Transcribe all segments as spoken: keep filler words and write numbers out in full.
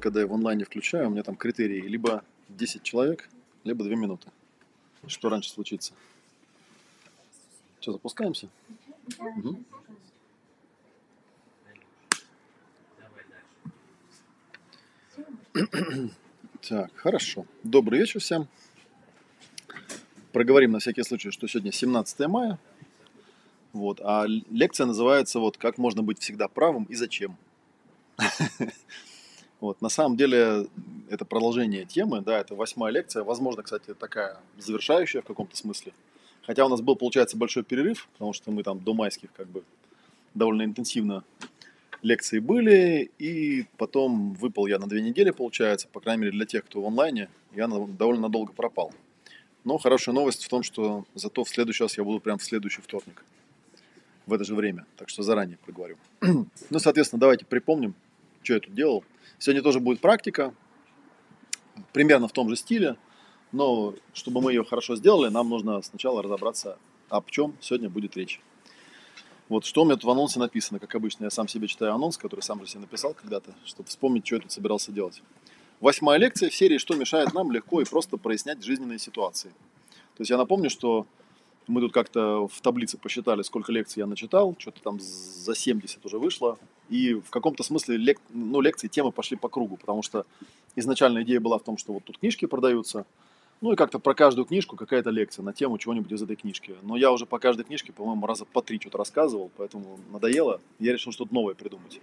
когда я в онлайне включаю, у меня там критерии либо десять человек, либо две минуты. Что раньше случится? Что, запускаемся? Угу. Так, хорошо. Добрый вечер всем. Проговорим на всякий случай, что сегодня семнадцатое мая. Вот, а лекция называется вот «Как можно быть всегда правым и зачем?». Вот, на самом деле это продолжение темы, да, это восьмая лекция, возможно, кстати, такая завершающая в каком-то смысле. Хотя у нас был, получается, большой перерыв, потому что мы там до майских как бы довольно интенсивно лекции были, и потом выпал я на две недели, получается, по крайней мере для тех, кто в онлайне, я довольно надолго пропал. Но хорошая новость в том, что зато в следующий раз я буду прям в следующий вторник, в это же время, так что заранее проговорю. Ну, соответственно, давайте припомним, что я тут делал. Сегодня тоже будет практика, примерно в том же стиле, но чтобы мы ее хорошо сделали, нам нужно сначала разобраться, о чем сегодня будет речь. Вот что у меня тут в анонсе написано, как обычно, я сам себе читаю анонс, который сам же себе написал когда-то, чтобы вспомнить, что я тут собирался делать. Восьмая лекция в серии «Что мешает нам легко и просто прояснять жизненные ситуации». То есть я напомню, что мы тут как-то в таблице посчитали, сколько лекций я начитал, что-то там за семьдесят уже вышло. И в каком-то смысле лек... ну, лекции, темы пошли по кругу, потому что изначально идея была в том, что вот тут книжки продаются, ну и как-то про каждую книжку какая-то лекция на тему чего-нибудь из этой книжки. Но я уже по каждой книжке, по-моему, раза по три что-то рассказывал, поэтому надоело, я решил что-то новое придумать.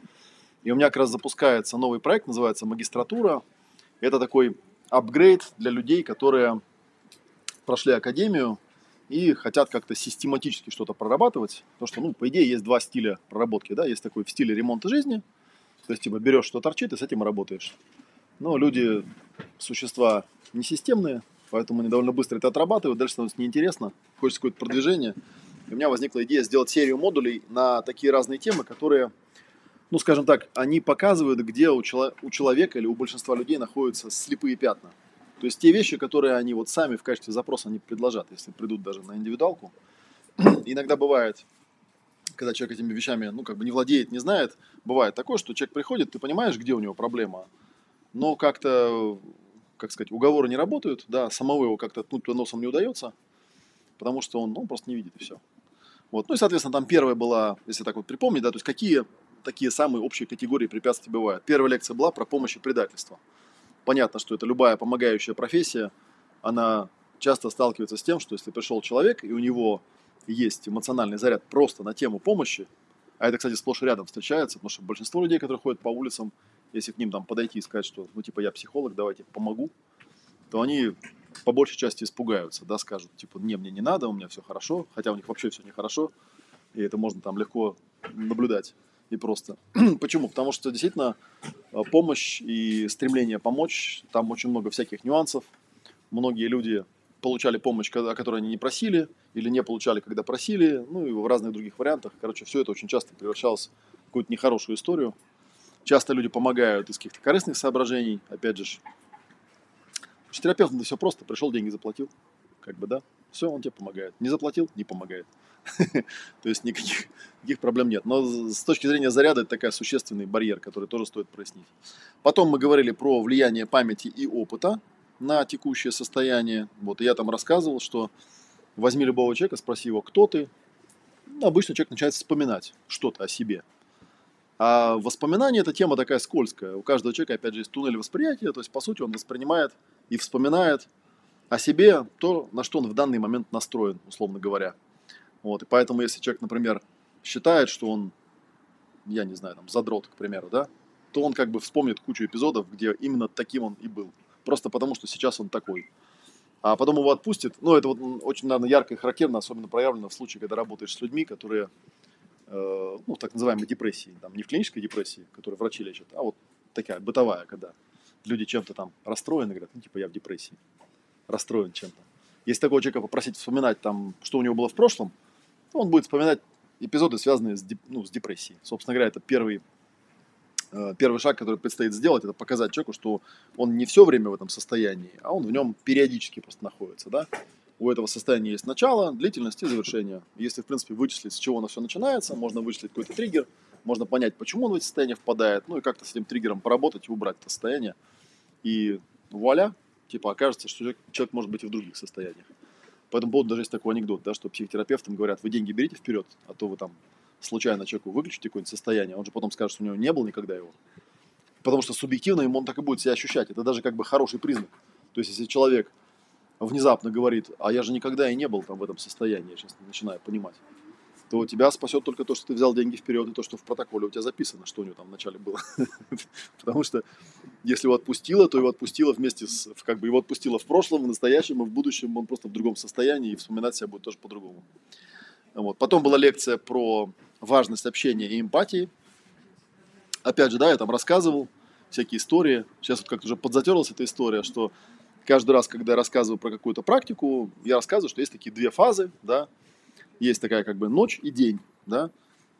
И у меня как раз запускается новый проект, называется «Магистратура». Это такой апгрейд для людей, которые прошли академию и хотят как-то систематически что-то прорабатывать. Потому что, ну, по идее, есть два стиля проработки. Да? Есть такой в стиле ремонта жизни. То есть, типа, берешь, что торчит, и с этим работаешь. Но люди, существа несистемные, поэтому они довольно быстро это отрабатывают. Дальше становится неинтересно, хочется какое-то продвижение. И у меня возникла идея сделать серию модулей на такие разные темы, которые... Ну, скажем так, они показывают, где у человека или у большинства людей находятся слепые пятна. То есть те вещи, которые они вот сами в качестве запроса не предложат, если придут даже на индивидуалку. Иногда бывает, когда человек этими вещами, ну, как бы не владеет, не знает, бывает такое, что человек приходит, ты понимаешь, где у него проблема, но как-то, как сказать, уговоры не работают, да, самого его как-то ткнуть носом не удается, потому что он, ну, он просто не видит, и все. Вот. Ну и, соответственно, там первая была, если так вот припомнить, да, то есть какие... такие самые общие категории препятствий бывают. Первая лекция была про помощь и предательство. Понятно, что это любая помогающая профессия, она часто сталкивается с тем, что если пришел человек, и у него есть эмоциональный заряд просто на тему помощи, а это, кстати, сплошь и рядом встречается, потому что большинство людей, которые ходят по улицам, если к ним там подойти и сказать, что, ну, типа, я психолог, давайте помогу, то они по большей части испугаются, да, скажут, типа, не, мне не надо, у меня все хорошо, хотя у них вообще все нехорошо, и это можно там легко наблюдать. И просто. Почему? Потому что действительно помощь и стремление помочь, там очень много всяких нюансов. Многие люди получали помощь, о которой они не просили, или не получали, когда просили, ну и в разных других вариантах. Короче, все это очень часто превращалось в какую-то нехорошую историю. Часто люди помогают из каких-то корыстных соображений, опять же. С терапевтом-то все просто, пришел, деньги заплатил, как бы, да. Все, он тебе помогает. Не заплатил, не помогает. То есть никаких, никаких проблем нет. Но с точки зрения заряда это такой существенный барьер, который тоже стоит прояснить. Потом мы говорили про влияние памяти и опыта на текущее состояние. Вот, и я там рассказывал, что возьми любого человека, спроси его, кто ты. Ну, обычно человек начинает вспоминать что-то о себе. А воспоминания – это тема такая скользкая. У каждого человека, опять же, есть туннель восприятия. То есть, по сути, он воспринимает и вспоминает о себе то, на что он в данный момент настроен, условно говоря. Вот, и поэтому, если человек, например, считает, что он, я не знаю, там, задрот, к примеру, да, то он как бы вспомнит кучу эпизодов, где именно таким он и был. Просто потому, что сейчас он такой. А потом его отпустит. Ну, это вот очень, наверное, ярко и характерно, особенно проявлено в случае, когда работаешь с людьми, которые, э, ну, так называемой депрессии, там, не в клинической депрессии, которую врачи лечат, а вот такая бытовая, когда люди чем-то там расстроены, говорят, ну, типа, я в депрессии, расстроен чем-то. Если такого человека попросить вспоминать, там, что у него было в прошлом, то он будет вспоминать эпизоды, связанные с, деп... ну, с депрессией. Собственно говоря, это первый, э, первый шаг, который предстоит сделать, это показать человеку, что он не все время в этом состоянии, а он в нем периодически просто находится. Да? у этого состояния есть начало, длительность и завершение. Если, в принципе, вычислить, с чего оно все начинается, можно вычислить какой-то триггер, можно понять, почему он в это состояние впадает, ну и как-то с этим триггером поработать и убрать это состояние. И вуаля, типа окажется, что человек, человек может быть и в других состояниях. По этому поводу даже есть такой анекдот, да, что психотерапевтам говорят, вы деньги берите вперед, а то вы там случайно человеку выключите какое-нибудь состояние, он же потом скажет, что у него не было никогда его. Потому что субъективно ему он так и будет себя ощущать. Это даже как бы хороший признак. То есть, если человек внезапно говорит, а я же никогда и не был там в этом состоянии, я сейчас начинаю понимать, то тебя спасет только то, что ты взял деньги вперед, и то, что в протоколе у тебя записано, что у него там вначале было. Потому что если его отпустило, то его отпустило вместе с... Как бы его отпустило в прошлом, в настоящем, и в будущем он просто в другом состоянии, и вспоминать себя будет тоже по-другому. Вот. Потом была лекция про важность общения и эмпатии. Опять же, да, я там рассказывал всякие истории. Сейчас вот как-то уже подзатерлась эта история, что каждый раз, когда я рассказываю про какую-то практику, я рассказываю, что есть такие две фазы, да. Есть такая как бы ночь и день, да.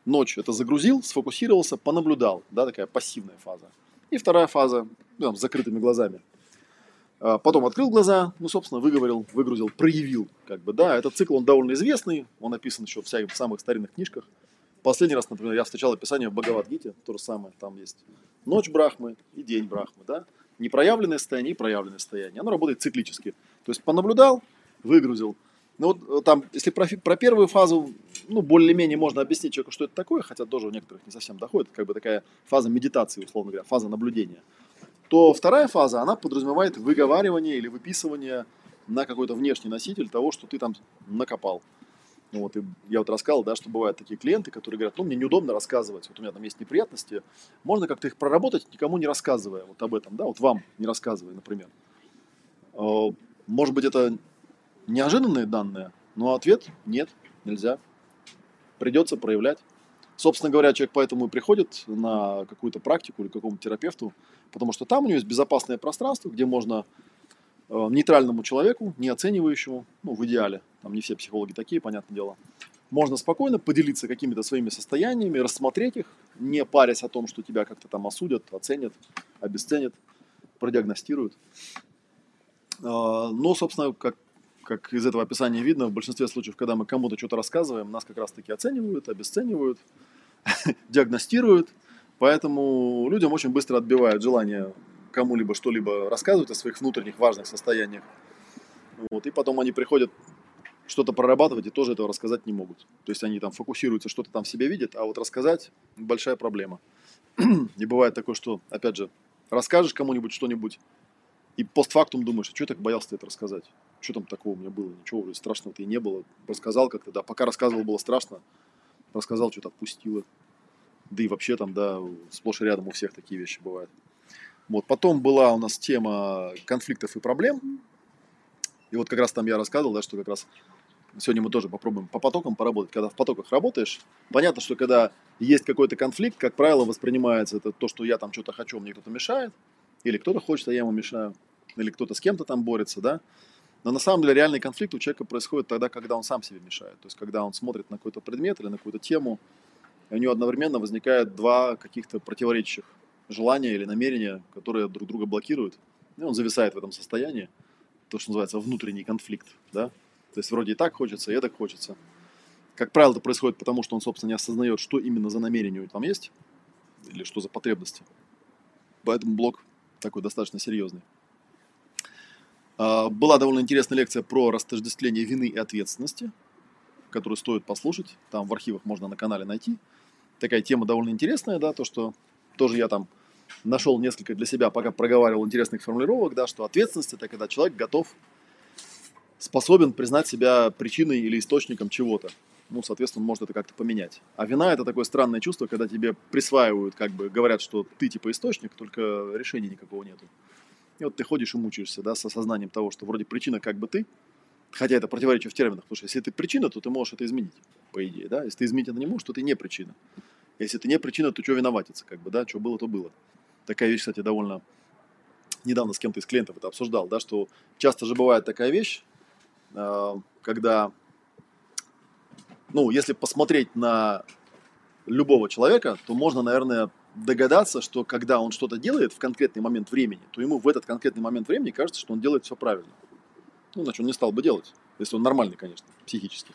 Ночь – это загрузил, сфокусировался, понаблюдал, да, такая пассивная фаза. И вторая фаза, ну, там, с закрытыми глазами. Потом открыл глаза, ну, собственно, выговорил, выгрузил, проявил, как бы, да. Этот цикл, он довольно известный, он описан еще в самых старинных книжках. Последний раз, например, я встречал описание в Бхагавад-Гите, то же самое, там есть ночь Брахмы и день Брахмы, да. Непроявленное состояние и проявленное состояние. Оно работает циклически. То есть понаблюдал, выгрузил. Ну вот там, если про, про первую фазу, ну, более-менее можно объяснить человеку, что это такое, хотя тоже у некоторых не совсем доходит, как бы такая фаза медитации, условно говоря, фаза наблюдения, то вторая фаза, она подразумевает выговаривание или выписывание на какой-то внешний носитель того, что ты там накопал. Ну, вот, и я вот рассказывал, да, что бывают такие клиенты, которые говорят, ну, мне неудобно рассказывать, вот у меня там есть неприятности, можно как-то их проработать, никому не рассказывая вот об этом, да, вот вам не рассказывая, например. Может быть, это неожиданные данные, но ответ – нет, нельзя, придется проявлять. Собственно говоря, человек поэтому и приходит на какую-то практику или к какому-то терапевту, потому что там у него есть безопасное пространство, где можно... нейтральному человеку, не оценивающему, ну, в идеале, там не все психологи такие, понятное дело, можно спокойно поделиться какими-то своими состояниями, рассмотреть их, не парясь о том, что тебя как-то там осудят, оценят, обесценят, продиагностируют. Но, собственно, как, как из этого описания видно, в большинстве случаев, когда мы кому-то что-то рассказываем, нас как раз-таки оценивают, обесценивают, диагностируют, поэтому людям очень быстро отбивают желание кому-либо что-либо рассказывать о своих внутренних важных состояниях. Вот. И потом они приходят что-то прорабатывать и тоже этого рассказать не могут. То есть они там фокусируются, что-то там в себе видят, а вот рассказать – большая проблема. И бывает такое, что, опять же, расскажешь кому-нибудь что-нибудь и постфактум думаешь, что я так боялся это рассказать? Что там такого у меня было? Ничего уже страшного-то и не было. Рассказал как-то, да, пока рассказывал, было страшно. Рассказал, что-то отпустило. Да и вообще там, да, сплошь и рядом у всех такие вещи бывают. Вот. Потом была у нас тема конфликтов и проблем. И вот как раз там я рассказывал, да, что как раз сегодня мы тоже попробуем по потокам поработать. Когда в потоках работаешь, понятно, что когда есть какой-то конфликт, как правило, воспринимается это то, что я там что-то хочу, мне кто-то мешает, или кто-то хочет, а я ему мешаю, или кто-то с кем-то там борется, да. Но на самом деле реальный конфликт у человека происходит тогда, когда он сам себе мешает. То есть когда он смотрит на какой-то предмет или на какую-то тему, и у него одновременно возникает два каких-то противоречащих желания или намерения, которые друг друга блокируют, и он зависает в этом состоянии, то, что называется внутренний конфликт, да, то есть вроде и так хочется, и это хочется. Как правило, это происходит потому, что он, собственно, не осознает, что именно за намерение у него там есть, или что за потребности, поэтому блок такой достаточно серьезный. Была довольно интересная лекция про растождествление вины и ответственности, которую стоит послушать, там в архивах можно на канале найти. Такая тема довольно интересная, да, то, что тоже я там нашел несколько для себя, пока проговаривал интересных формулировок, да, что ответственность – это когда человек готов, способен признать себя причиной или источником чего-то. Ну, соответственно, он может это как-то поменять. А вина – это такое странное чувство, когда тебе присваивают, как бы говорят, что ты типа источник, только решения никакого нету. И вот ты ходишь и мучаешься, да, с осознанием того, что вроде причина как бы ты, хотя это противоречие в терминах, потому что если ты причина, то ты можешь это изменить, по идее, да. Если ты изменить это не можешь, то ты не причина. Если это не причина, то что виноватиться, как бы, да, что было, то было. Такая вещь, кстати, довольно недавно с кем-то из клиентов это обсуждал, да, что часто же бывает такая вещь, когда, ну, если посмотреть на любого человека, то можно, наверное, догадаться, что когда он что-то делает в конкретный момент времени, то ему в этот конкретный момент времени кажется, что он делает все правильно. Ну, иначе он не стал бы делать. если он нормальный, конечно, психически.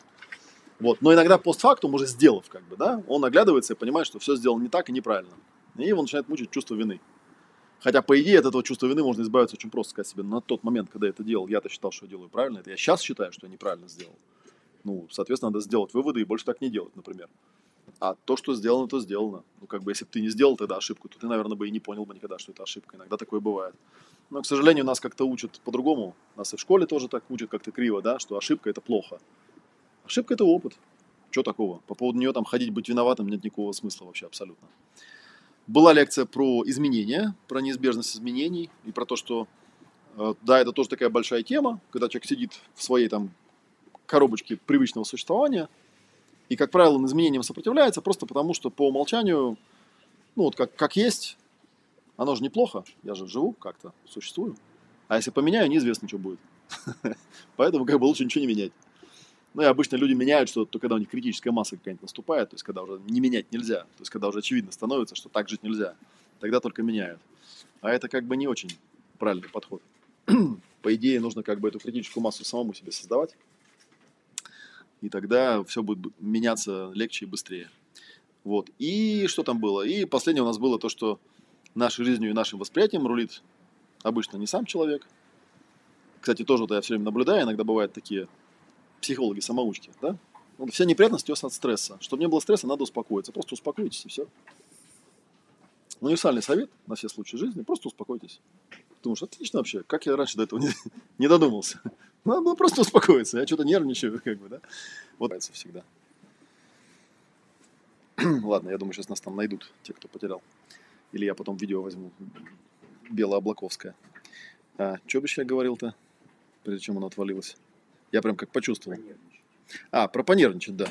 Вот. Но иногда постфактум, уже сделав, как бы, да, он оглядывается и понимает, что все сделано не так и неправильно. И его начинает мучить чувство вины. Хотя, по идее, от этого чувства вины можно избавиться очень просто, сказать себе, на тот момент, когда я это делал, я-то считал, что я делаю правильно, это я сейчас считаю, что я неправильно сделал. Ну, соответственно, надо сделать выводы и больше так не делать, например. А то, что сделано, то сделано. Ну, как бы, если бы ты не сделал тогда ошибку, то ты, наверное, бы и не понял бы никогда, что это ошибка. Иногда такое бывает. Но, к сожалению, нас как-то учат по-другому. Нас и в школе тоже так учат как-то криво, да, что ошибка – это плохо. Ошибка – это опыт. Чего такого? По поводу нее там ходить, быть виноватым нет никакого смысла вообще абсолютно. Была лекция про изменения, про неизбежность изменений и про то, что, да, это тоже такая большая тема, когда человек сидит в своей там коробочке привычного существования, и, как правило, он изменениям сопротивляется просто потому, что по умолчанию, ну вот как, как есть, оно же неплохо, я же живу как-то, существую, а если поменяю, неизвестно, что будет. Поэтому как бы лучше ничего не менять. Ну и обычно люди меняют что-то, только когда у них критическая масса какая-нибудь наступает, то есть когда уже не менять нельзя, то есть когда уже очевидно становится, что так жить нельзя, тогда только меняют. А это как бы не очень правильный подход. По идее, нужно как бы эту критическую массу самому себе создавать, и тогда все будет меняться легче и быстрее. Вот. И что там было? И последнее у нас было то, что нашей жизнью и нашим восприятием рулит обычно не сам человек. Кстати, тоже вот я все время наблюдаю, иногда бывают такие... психологи-самоучки, да? Ну, вся неприятность идет от стресса. Чтобы не было стресса, надо успокоиться. Просто успокойтесь, и все. Универсальный совет на все случаи жизни. Просто успокойтесь. Думаешь, отлично вообще. Как я раньше до этого не, не додумался. Надо было просто успокоиться. Я что-то нервничаю, как бы, да? Вот. Всегда. Ладно, я думаю, сейчас нас там найдут, те, кто потерял. Или я потом видео возьму. Белое Облаковское. А, что бы я говорил-то? Прежде чем оно отвалилось. Я прям как почувствовал. А, про понервничать, да.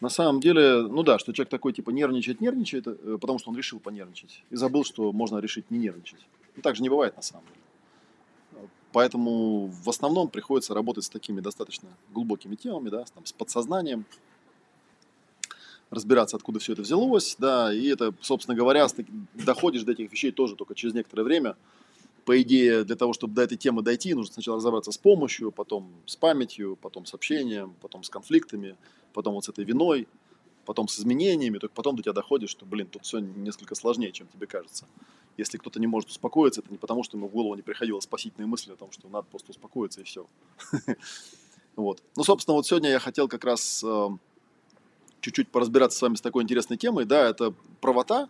На самом деле, ну да, что человек такой, типа, нервничает, нервничает, потому что он решил понервничать. И забыл, что можно решить не нервничать. Ну, так же не бывает на самом деле. Поэтому в основном приходится работать с такими достаточно глубокими темами, да, там, с подсознанием. Разбираться, откуда все это взялось, да. И это, собственно говоря, доходишь до этих вещей тоже только через некоторое время. По идее, для того, чтобы до этой темы дойти, нужно сначала разобраться с помощью, потом с памятью, потом с общением, потом с конфликтами, потом вот с этой виной, потом с изменениями. Только потом до тебя доходит, что, блин, тут все несколько сложнее, чем тебе кажется. Если кто-то не может успокоиться, это не потому, что ему в голову не приходило спасительные мысли о том, что надо просто успокоиться и все. Вот. Ну, собственно, вот сегодня я хотел как раз чуть-чуть поразбираться с вами с такой интересной темой. Да, это правота,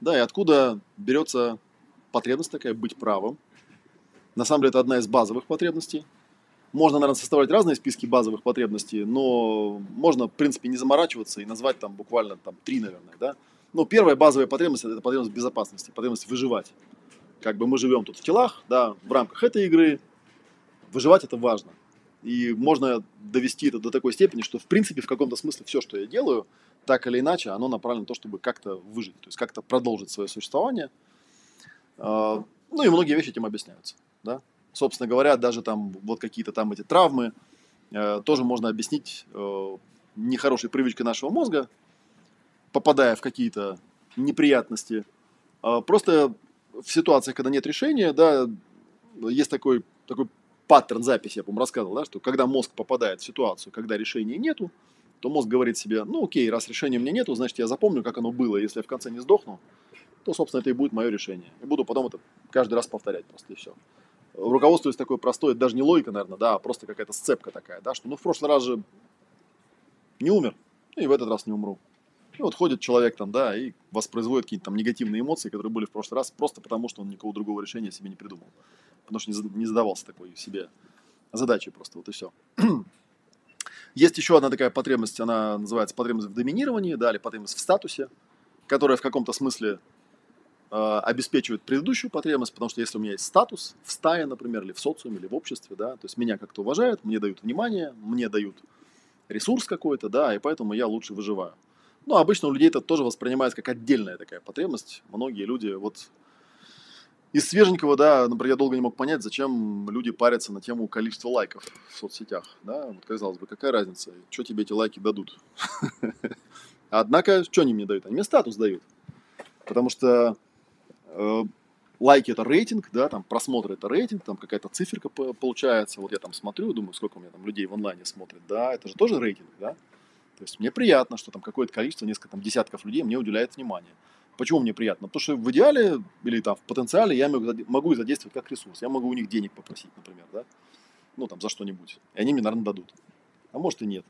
да, и откуда берется... потребность такая, быть правым. На самом деле, это одна из базовых потребностей. Можно, наверное, составлять разные списки базовых потребностей, но можно, в принципе, не заморачиваться и назвать там буквально там, три, наверное. Да? Ну, первая базовая потребность – это потребность безопасности, потребность выживать. Как бы мы живем тут в телах, да, в рамках этой игры. Выживать – это важно. И можно довести это до такой степени, что, в принципе, в каком-то смысле все, что я делаю, так или иначе, оно направлено на то, чтобы как-то выжить, то есть как-то продолжить свое существование. Ну и многие вещи этим объясняются, да? Собственно говоря, даже там вот какие-то там эти травмы э, тоже можно объяснить э, нехорошей привычкой нашего мозга, попадая в какие-то неприятности. Э, просто в ситуациях, когда нет решения, да, есть такой, такой паттерн записи, я, по-моему, рассказывал, да, что когда мозг попадает в ситуацию, когда решения нету, то мозг говорит себе, ну окей, раз решения у меня нету, значит я запомню, как оно было, если я в конце не сдохну, то, собственно, это и будет мое решение. И буду потом это каждый раз повторять просто, и все. Руководствуясь такой простой, даже не логика, наверное, да, а просто какая-то сцепка такая, да, что ну в прошлый раз же не умер, и в этот раз не умру. И вот ходит человек там, да, и воспроизводит какие-то там негативные эмоции, которые были в прошлый раз, просто потому, что он никакого другого решения себе не придумал. Потому что не задавался такой себе задачей просто, вот и все. Есть еще одна такая потребность, она называется потребность в доминировании, да, или потребность в статусе, которая в каком-то смысле... обеспечивает предыдущую потребность, потому что если у меня есть статус в стае, например, или в социуме, или в обществе, да, то есть меня как-то уважают, мне дают внимание, мне дают ресурс какой-то, да, и поэтому я лучше выживаю. Но обычно у людей это тоже воспринимается как отдельная такая потребность. Многие люди вот из свеженького, да, например, я долго не мог понять, зачем люди парятся на тему количества лайков в соцсетях, да, вот, казалось бы, какая разница, что тебе эти лайки дадут. Однако, что они мне дают? Они мне статус дают, потому что лайки это рейтинг, да, там просмотры это рейтинг, там какая-то циферка получается. Вот я там смотрю, думаю, сколько у меня там людей в онлайне смотрит, да, это же тоже рейтинг, да. То есть мне приятно, что там какое-то количество, несколько там десятков людей мне уделяет внимание. Почему мне приятно? Потому что в идеале или там в потенциале я могу их задействовать как ресурс. Я могу у них денег попросить, например, да, ну там за что-нибудь. И они мне, наверное, дадут. А может и нет.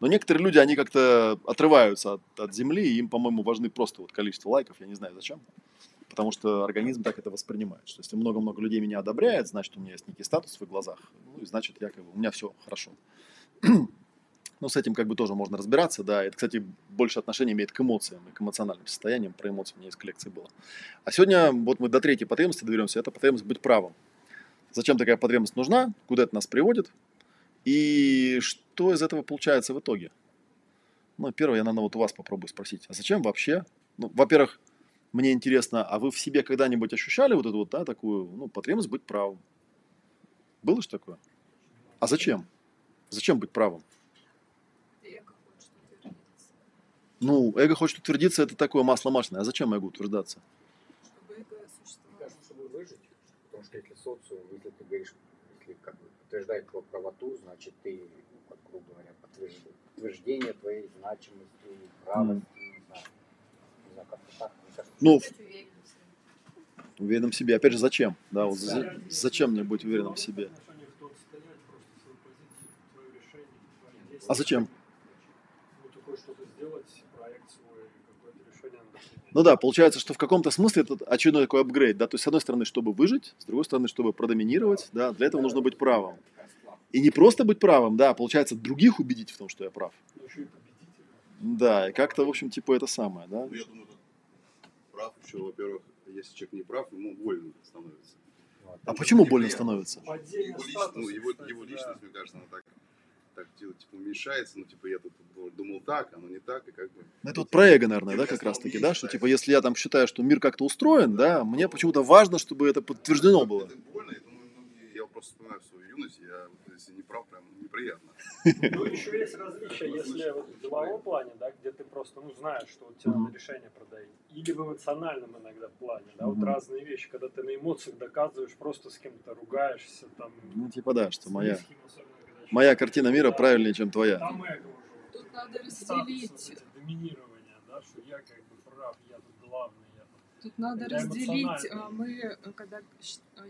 Но некоторые люди, они как-то отрываются от, от земли, и им, по-моему, важны просто вот количество лайков, я не знаю зачем, потому что организм так это воспринимает, что если много-много людей меня одобряет, значит, у меня есть некий статус в их глазах, ну и значит, якобы у меня все хорошо. Ну, с этим как бы тоже можно разбираться, да, это, кстати, больше отношение имеет к эмоциям, к эмоциональным состояниям, про эмоции у меня из коллекции было. А сегодня вот мы до третьей потребности доберемся, это потребность быть правым. Зачем такая потребность нужна, куда это нас приводит? И что из этого получается в итоге? Ну, первое, я, наверное, вот у вас попробую спросить, а зачем вообще? Ну, во-первых, мне интересно, а вы в себе когда-нибудь ощущали вот эту вот, да, такую, ну, потребность быть правым? Было же такое? А зачем? Зачем быть правым? Эго хочет утвердиться. Ну, эго хочет утвердиться, это такое масло масляное. А зачем эго утверждаться? Чтобы эго существовало. Чтобы выжить, потому что если социум, если ты говоришь, если как бы подтверждает твою правоту, значит, ты, ну, грубо говоря, подтверждение твоей значимости, правости, mm. не знаю, не знаю, как-то так. Кажется, ну, в... уверенным в себе. Опять же, зачем? Да, вот за... Зачем мне быть уверенным в себе? А зачем? Ну да, получается, что в каком-то смысле это очередной такой апгрейд, да, то есть с одной стороны, чтобы выжить, с другой стороны, чтобы продоминировать, да, для этого нужно быть правым. И не просто быть правым, да, получается других убедить в том, что я прав. Да, и как-то, в общем, типа это самое, да. Ну, я думаю, прав еще, во-первых, если человек не прав, ему больно становится. А почему больно становится? Его личность, ну, его, его личность, мне кажется, она так... так типа, уменьшается, ну, типа, я тут думал так, оно не так, и как бы... Ну, это вот про эго, наверное, да, как раз-таки, да, что, типа, если я там считаю, что мир как-то устроен, да, мне почему-то важно, чтобы это подтверждено было. Это больно, я думаю, я просто вспоминаю свою юность, я, если не прав, прям неприятно. Ну, еще есть различия, если в деловом плане, да, где ты просто, ну, знаешь, что тебе надо решение продавить, или в эмоциональном иногда плане, да, вот разные вещи, когда ты на эмоциях доказываешь, просто с кем-то ругаешься, там... Ну, типа, да, что моя... Моя картина мира правильнее, чем твоя. Тут надо разделить. Да, что я как бы прав, я тут главный. Я тут... тут надо я разделить. Мы когда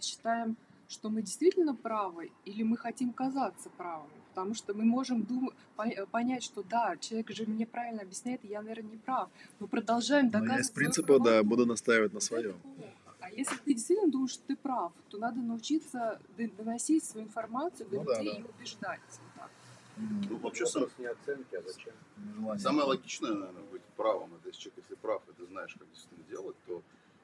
считаем, что мы действительно правы, или мы хотим казаться правыми. Потому что мы можем дум... понять, что да, человек же мне правильно объясняет, и я, наверное, не прав. Мы продолжаем доказывать. Но я из принципа, да, буду настаивать на своем. А если ты действительно думаешь, что ты прав, то надо научиться доносить свою информацию до ну, людей да, да. и убеждать. Вот ну, вообще, сам... не оценки, а зачем? Желание. Самое логичное, наверное, быть правым. Это если человек, если прав, и ты знаешь, как действительно делать, то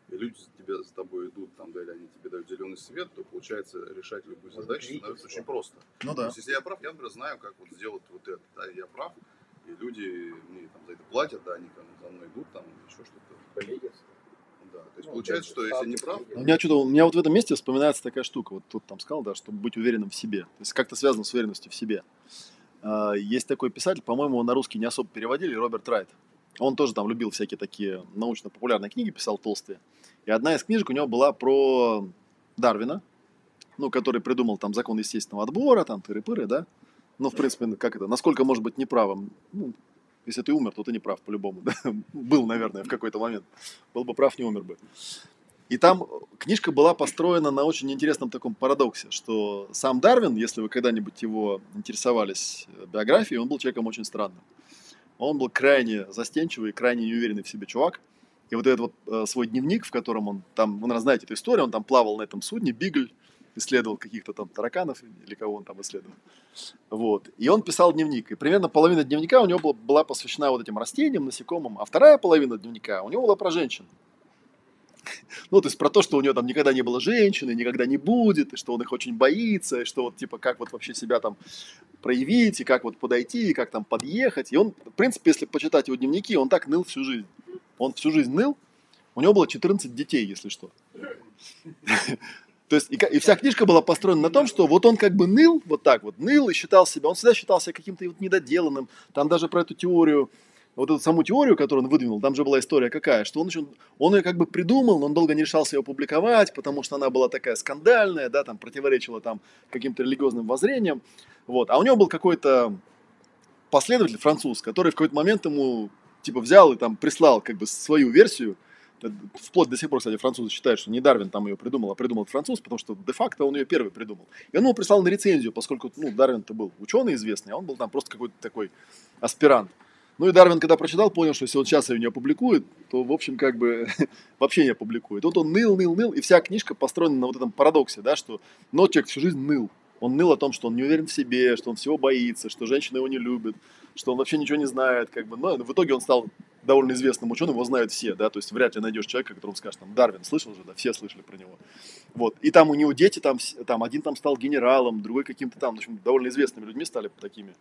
люди тебя, за тобой идут, там, да, или они тебе дают зеленый свет, то получается решать любую задачу ну, становится очень просто. Ну, да. То есть, если я прав, я, например, знаю, как вот сделать вот это. Да, я прав, и люди мне там, за это платят, да, они там, за мной идут, там, еще что-то. Коллегист. Да, то есть ну, получается, что если не прав... У меня, что-то, у меня вот в этом месте вспоминается такая штука. Вот тут там сказал, да, чтобы быть уверенным в себе. То есть как-то связано с уверенностью в себе. Есть такой писатель, по-моему, его на русский не особо переводили, Роберт Райт. Он тоже там любил всякие такие научно-популярные книги, писал толстые. И одна из книжек у него была про Дарвина, ну, который придумал там закон естественного отбора, там тыры-пыры, да. Ну, в принципе, как это, насколько может быть неправым... Ну, если ты умер, то ты не прав по-любому. Да? Был, наверное, в какой-то момент. Был бы прав, не умер бы. И там книжка была построена на очень интересном таком парадоксе, что сам Дарвин, если вы когда-нибудь его интересовались биографией, он был человеком очень странным. Он был крайне застенчивый, крайне неуверенный в себе чувак. И вот этот вот свой дневник, в котором он там, вы, наверное, знаете эту историю, он там плавал на этом судне, Бигль, исследовал каких-то там тараканов, или кого он там исследовал. Вот. И он писал дневник. И примерно половина дневника у него была, была посвящена вот этим растениям, насекомым, а вторая половина дневника у него была про женщин. Ну, то есть про то, что у него там никогда не было женщины, никогда не будет, и что он их очень боится, и что вот типа как вот вообще себя там проявить, и как вот подойти, и как там подъехать. И он, в принципе, если почитать его дневники, он так ныл всю жизнь. Он всю жизнь ныл. У него было четырнадцать детей, если что. То есть, и, и вся книжка была построена на том, что вот он как бы ныл, вот так вот, ныл и считал себя, он всегда считал себя каким-то вот недоделанным. Там даже про эту теорию вот эту саму теорию, которую он выдвинул, там же была история какая, что он еще, он ее как бы придумал, но он долго не решался ее публиковать, потому что она была такая скандальная, да, там противоречила там каким-то религиозным воззрениям, вот. А у него был какой-то последователь француз, который в какой-то момент ему типа взял и там прислал как бы свою версию, вплоть до сих пор, кстати, французы считают, что не Дарвин там ее придумал, а придумал француз, потому что де-факто он ее первый придумал. И он ему прислал на рецензию, поскольку, ну, Дарвин-то был ученый известный, а он был там просто какой-то такой аспирант. Ну и Дарвин, когда прочитал, понял, что если он сейчас ее не опубликует, то, в общем, как бы вообще не опубликует. Вот он ныл, ныл, ныл, и вся книжка построена на вот этом парадоксе, да, что но человек всю жизнь ныл. Он ныл о том, что он не уверен в себе, что он всего боится, что женщина его не любит, что он вообще ничего не знает, как бы, но в итоге он стал довольно известным ученым, его знают все, да, то есть вряд ли найдешь человека, которому скажешь, там, Дарвин слышал же, да, все слышали про него, вот, и там у него дети, там, там один там стал генералом, другой каким-то там, в общем, довольно известными людьми стали такими,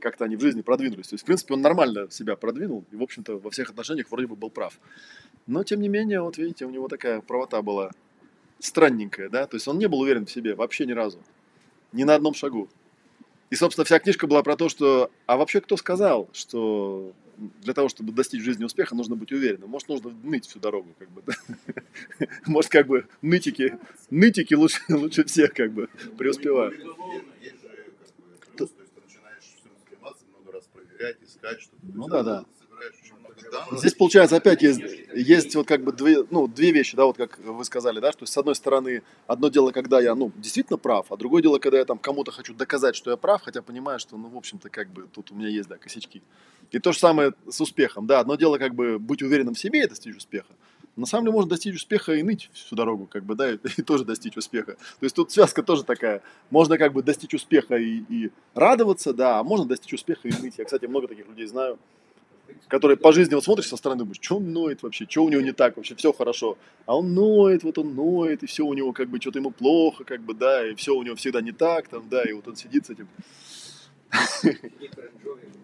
как-то они в жизни продвинулись, то есть, в принципе, он нормально себя продвинул, и, в общем-то, во всех отношениях вроде бы был прав, но, тем не менее, вот, видите, у него такая правота была странненькая, да, то есть, он не был уверен в себе вообще ни разу, ни на одном шагу, и, собственно, вся книжка была про то, что, а вообще кто сказал, что... Для того, чтобы достичь в жизни успеха, нужно быть уверенным. Может, нужно ныть всю дорогу, как бы. Да? Может, как бы нытики, нытики лучше, лучше всех, как бы, преуспевают. Есть же плюс, то есть ты начинаешь всем заниматься, много раз проверять, искать что-то. Ну да, да. Здесь, получается, опять есть, есть вот как бы две, ну, две вещи, да, вот как вы сказали, да, что с одной стороны, одно дело, когда я, ну, действительно прав, а другое дело, когда я там кому-то хочу доказать, что я прав, хотя понимаю, что, ну, в общем-то, как бы тут у меня есть, да, косячки. И то же самое с успехом, да, одно дело, как бы быть уверенным в себе и достичь успеха. На самом деле можно достичь успеха и ныть всю дорогу, как бы, да, и, и тоже достичь успеха. То есть тут связка тоже такая. Можно как бы достичь успеха и, и радоваться, да, а можно достичь успеха и ныть. Я, кстати, много таких людей знаю, которые по жизни вот смотришь со стороны, думаешь, что он ноет вообще, что у него не так вообще, все хорошо. А он ноет, вот он ноет, и все у него как бы, что-то ему плохо, как бы, да, и все у него всегда не так, там, да, и вот он сидит с этим,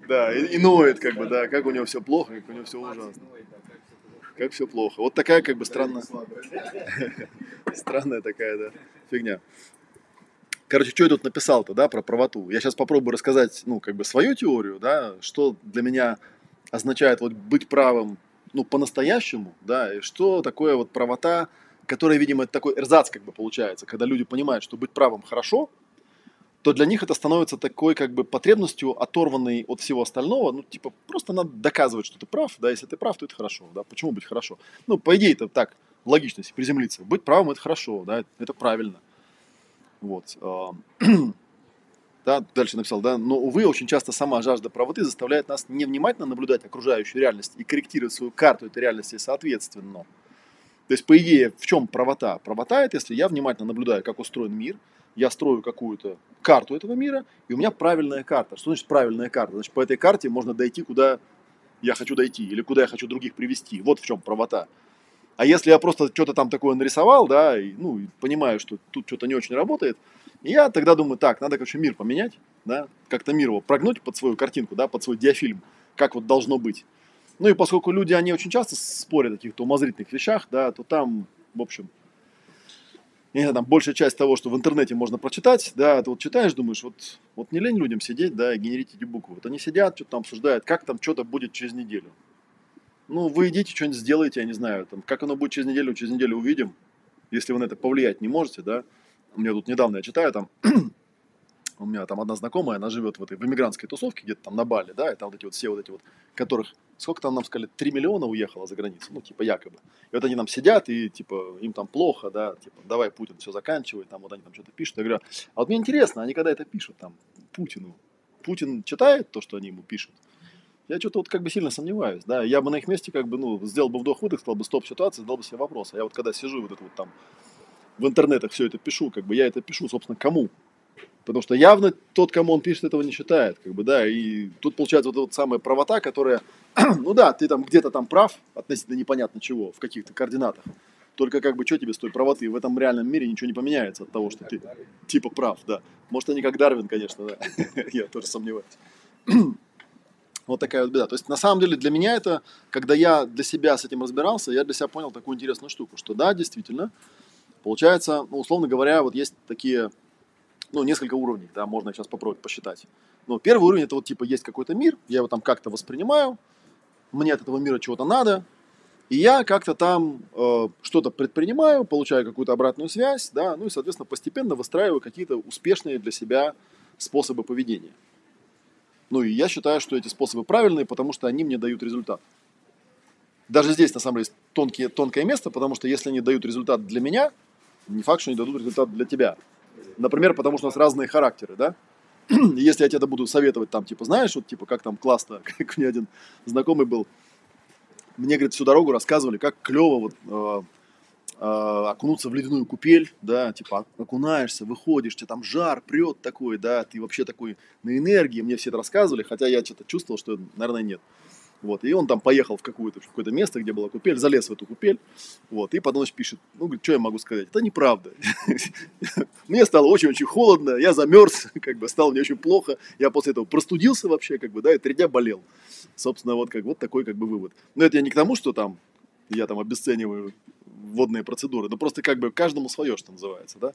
да, и ноет, как бы, да, как у него все плохо, как у него все ужасно. Как все плохо. Вот такая, как бы, странная, странная такая, да, фигня. Короче, что я тут написал-то, да, про правоту? Я сейчас попробую рассказать, ну, как бы, свою теорию, да, что для меня... означает вот быть правым, ну, по-настоящему, да, и что такое вот правота, которая, видимо, это такой эрзац как бы получается, когда люди понимают, что быть правым хорошо, то для них это становится такой как бы потребностью, оторванной от всего остального, ну, типа, просто надо доказывать, что ты прав, да, если ты прав, то это хорошо, да, почему быть хорошо? Ну, по идее, это так, логично, если приземлиться, быть правым – это хорошо, да, это правильно, вот. Да, дальше написал, да, но, увы, очень часто сама жажда правоты заставляет нас невнимательно наблюдать окружающую реальность и корректировать свою карту этой реальности соответственно. То есть, по идее, в чем правота? Правота – это если я внимательно наблюдаю, как устроен мир, я строю какую-то карту этого мира, и у меня правильная карта. Что значит правильная карта? Значит, по этой карте можно дойти, куда я хочу дойти, или куда я хочу других привести. Вот в чем правота. А если я просто что-то там такое нарисовал, да, и, ну, и понимаю, что тут что-то не очень работает, я тогда думаю, так, надо, короче, мир поменять, да, как-то мир его прогнуть под свою картинку, да, под свой диафильм, как вот должно быть. Ну и поскольку люди, они очень часто спорят о каких-то умозрительных вещах, да, то там, в общем, не знаю, там большая часть того, что в интернете можно прочитать, да, ты вот читаешь, думаешь, вот, вот не лень людям сидеть, да, и генерить эти буквы. Вот они сидят, что-то там обсуждают, как там что-то будет через неделю. Ну, вы идите, что-нибудь сделайте, я не знаю, там, как оно будет через неделю, через неделю увидим, если вы на это повлиять не можете, да. У меня тут недавно, я читаю, там, у меня там одна знакомая, она живет в этой, в эмигрантской тусовке, где-то там на Бали, да, и там вот эти вот все вот эти вот, которых, сколько там нам сказали, три миллиона уехало за границу, ну, типа, якобы. И вот они там сидят, и, типа, им там плохо, да, типа, давай, Путин все заканчивает, там, вот они там что-то пишут. Я говорю, а вот мне интересно, они когда это пишут, там, Путину, Путин читает то, что они ему пишут? Я что-то вот как бы сильно сомневаюсь, да, я бы на их месте как бы, ну, сделал бы вдох-выдох, сказал бы стоп ситуации, задал бы себе вопрос, а я вот когда сижу вот это вот там в интернетах все это пишу, как бы я это пишу, собственно, кому? Потому что явно тот, кому он пишет, этого не считает, как бы, да, и тут получается вот эта вот самая правота, которая, ну да, ты там где-то там прав, относительно непонятно чего, в каких-то координатах, только как бы что тебе с той правоты, в этом реальном мире ничего не поменяется от того, что ты типа прав, да. Может, они как Дарвин, конечно, да, я тоже сомневаюсь. Вот такая вот беда. То есть, на самом деле, для меня это, когда я для себя с этим разбирался, я для себя понял такую интересную штуку, что да, действительно, получается, ну, условно говоря, вот есть такие, ну, несколько уровней, да, можно сейчас попробовать посчитать. Но первый уровень – это вот, типа, есть какой-то мир, я его там как-то воспринимаю, мне от этого мира чего-то надо, и я как-то там э, что-то предпринимаю, получаю какую-то обратную связь, да, ну и, соответственно, постепенно выстраиваю какие-то успешные для себя способы поведения. Ну и я считаю, что эти способы правильные, потому что они мне дают результат. Даже здесь, на самом деле, есть тонкие, тонкое место, потому что если они дают результат для меня, не факт, что они дадут результат для тебя. Например, потому что у нас разные характеры, да? Если я тебе это буду советовать, там, типа, знаешь, вот, типа, как там классно, как у меня один знакомый был, мне, говорит, всю дорогу рассказывали, как клево вот, э, э, окунуться в ледяную купель, да, типа, окунаешься, выходишь, тебе там жар прет такой, да, ты вообще такой на энергии, мне все это рассказывали, хотя я что-то чувствовал, что, наверное, нет. Вот, и он там поехал в какое-то, в какое-то место, где была купель, залез в эту купель, вот, и потом пишет, ну, говорит, что я могу сказать? Это неправда. Мне стало очень-очень холодно, я замерз, как бы, стало мне очень плохо, я после этого простудился вообще, как бы, да, и три дня болел. Собственно, вот, как, вот такой, как бы, вывод. Но это я не к тому, что там, я там обесцениваю водные процедуры, но просто, как бы, каждому свое, что называется, да.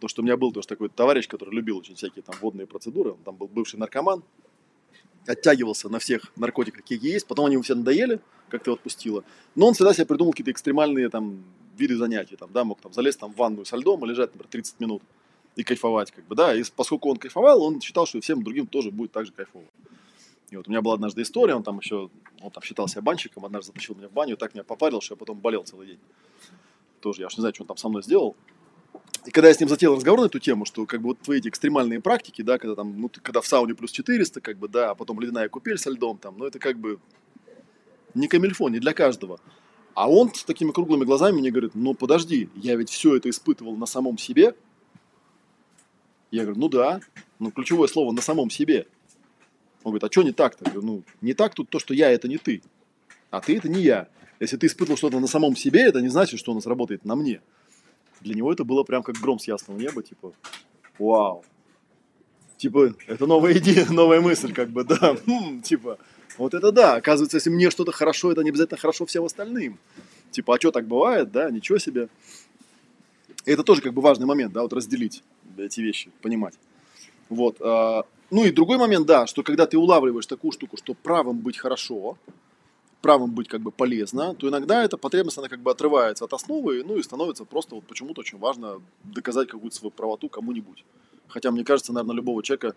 То, что у меня был тоже такой товарищ, который любил очень всякие там водные процедуры, он там был бывший наркоман, оттягивался на всех наркотиках, какие есть, потом они ему все надоели, как-то его отпустило. Но он всегда себе придумал какие-то экстремальные там виды занятий, там, да, мог там залезть там в ванную со льдом и лежать, например, тридцать минут и кайфовать, как бы, да, и поскольку он кайфовал, он считал, что всем другим тоже будет так же кайфово. И вот у меня была однажды история, он там еще, он там считал себя банщиком, однажды затащил меня в баню, так меня попарил, что я потом болел целый день. Тоже, я уж не знаю, что он там со мной сделал. И когда я с ним затеял разговор на эту тему, что как бы вот твои эти экстремальные практики, да, когда там, ну, ты, когда в сауне плюс четыреста, как бы, да, а потом ледяная купель со льдом, там, ну, это как бы не камильфо, не для каждого. А он с такими круглыми глазами мне говорит, ну, подожди, я ведь все это испытывал на самом себе. Я говорю, ну да, но ключевое слово на самом себе. Он говорит, а что не так-то? Я говорю, ну, не так тут то, что я – это не ты, а ты – это не я. Если ты испытывал что-то на самом себе, это не значит, что у нас работает на мне. Для него это было прям как гром с ясного неба, типа, вау. Типа, это новая идея, новая мысль, как бы, да. Хм, типа, вот это да. Оказывается, если мне что-то хорошо, это не обязательно хорошо всем остальным. Типа, а что так бывает, да, ничего себе. И это тоже как бы важный момент, да, вот разделить эти вещи, понимать. Вот. Ну и другой момент, да, что когда ты улавливаешь такую штуку, что правым быть хорошо, правым быть как бы полезно, то иногда эта потребность, она как бы отрывается от основы, ну и становится просто вот почему-то очень важно доказать какую-то свою правоту кому-нибудь. Хотя, мне кажется, наверное, любого человека,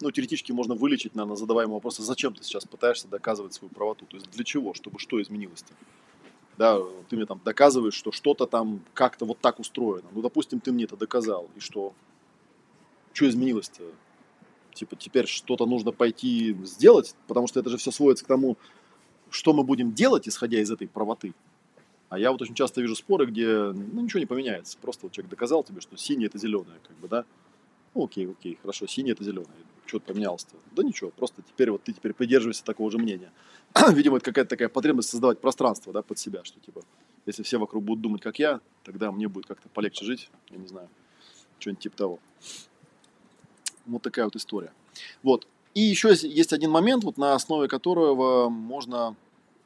ну, теоретически можно вылечить, наверное, задавая ему вопрос, зачем ты сейчас пытаешься доказывать свою правоту, то есть для чего, чтобы что изменилось-то? Да, ты мне там доказываешь, что что-то там как-то вот так устроено. Ну, допустим, ты мне это доказал, и что? Что изменилось-то? Типа, теперь что-то нужно пойти сделать, потому что это же все сводится к тому, что мы будем делать, исходя из этой правоты. А я вот очень часто вижу споры, где ну, ничего не поменяется. Просто вот человек доказал тебе, что синее – это зеленое, как бы, да? Ну, окей, окей, хорошо, синее – это зеленое. Что-то поменялось-то? Да ничего, просто теперь вот ты теперь придерживаешься такого же мнения. Видимо, это какая-то такая потребность создавать пространство, да, под себя, что типа, если все вокруг будут думать, как я, тогда мне будет как-то полегче жить, я не знаю, что-нибудь типа того. Вот такая вот история. Вот. И еще есть один момент, вот на основе которого можно,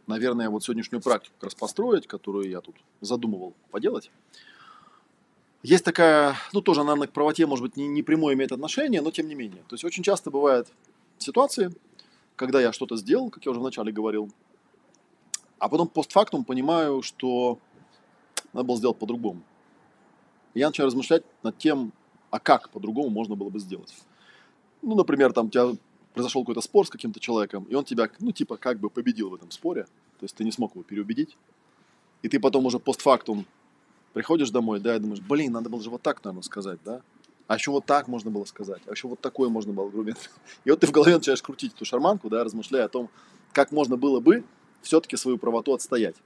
наверное, вот сегодняшнюю практику как раз построить, которую я тут задумывал поделать. Есть такая, ну тоже, наверное, к правоте, может быть, не, не прямое имеет отношение, но тем не менее. То есть очень часто бывают ситуации, когда я что-то сделал, как я уже вначале говорил, а потом постфактум понимаю, что надо было сделать по-другому. И я начинаю размышлять над тем, а как по-другому можно было бы сделать. Ну, например, там у тебя произошел какой-то спор с каким-то человеком, и он тебя, ну, типа, как бы победил в этом споре, то есть ты не смог его переубедить, и ты потом уже постфактум приходишь домой, да, и думаешь, блин, надо было же вот так, наверное, сказать, да, а еще вот так можно было сказать, а еще вот такое можно было, грубо говоря. И вот ты в голове начинаешь крутить эту шарманку, да, размышляя о том, как можно было бы все-таки свою правоту отстоять.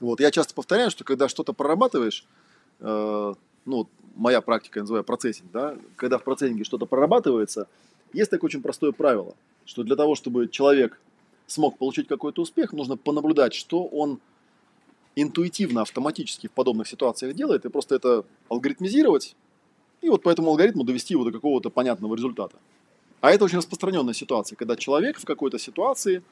Вот, я часто повторяю, что когда что-то прорабатываешь, э, ну, моя практика, я называю процессинг, да, когда в процессинге что-то прорабатывается, есть такое очень простое правило, что для того, чтобы человек смог получить какой-то успех, нужно понаблюдать, что он интуитивно, автоматически в подобных ситуациях делает, и просто это алгоритмизировать, и вот по этому алгоритму довести его до какого-то понятного результата. А это очень распространенная ситуация, когда человек в какой-то ситуации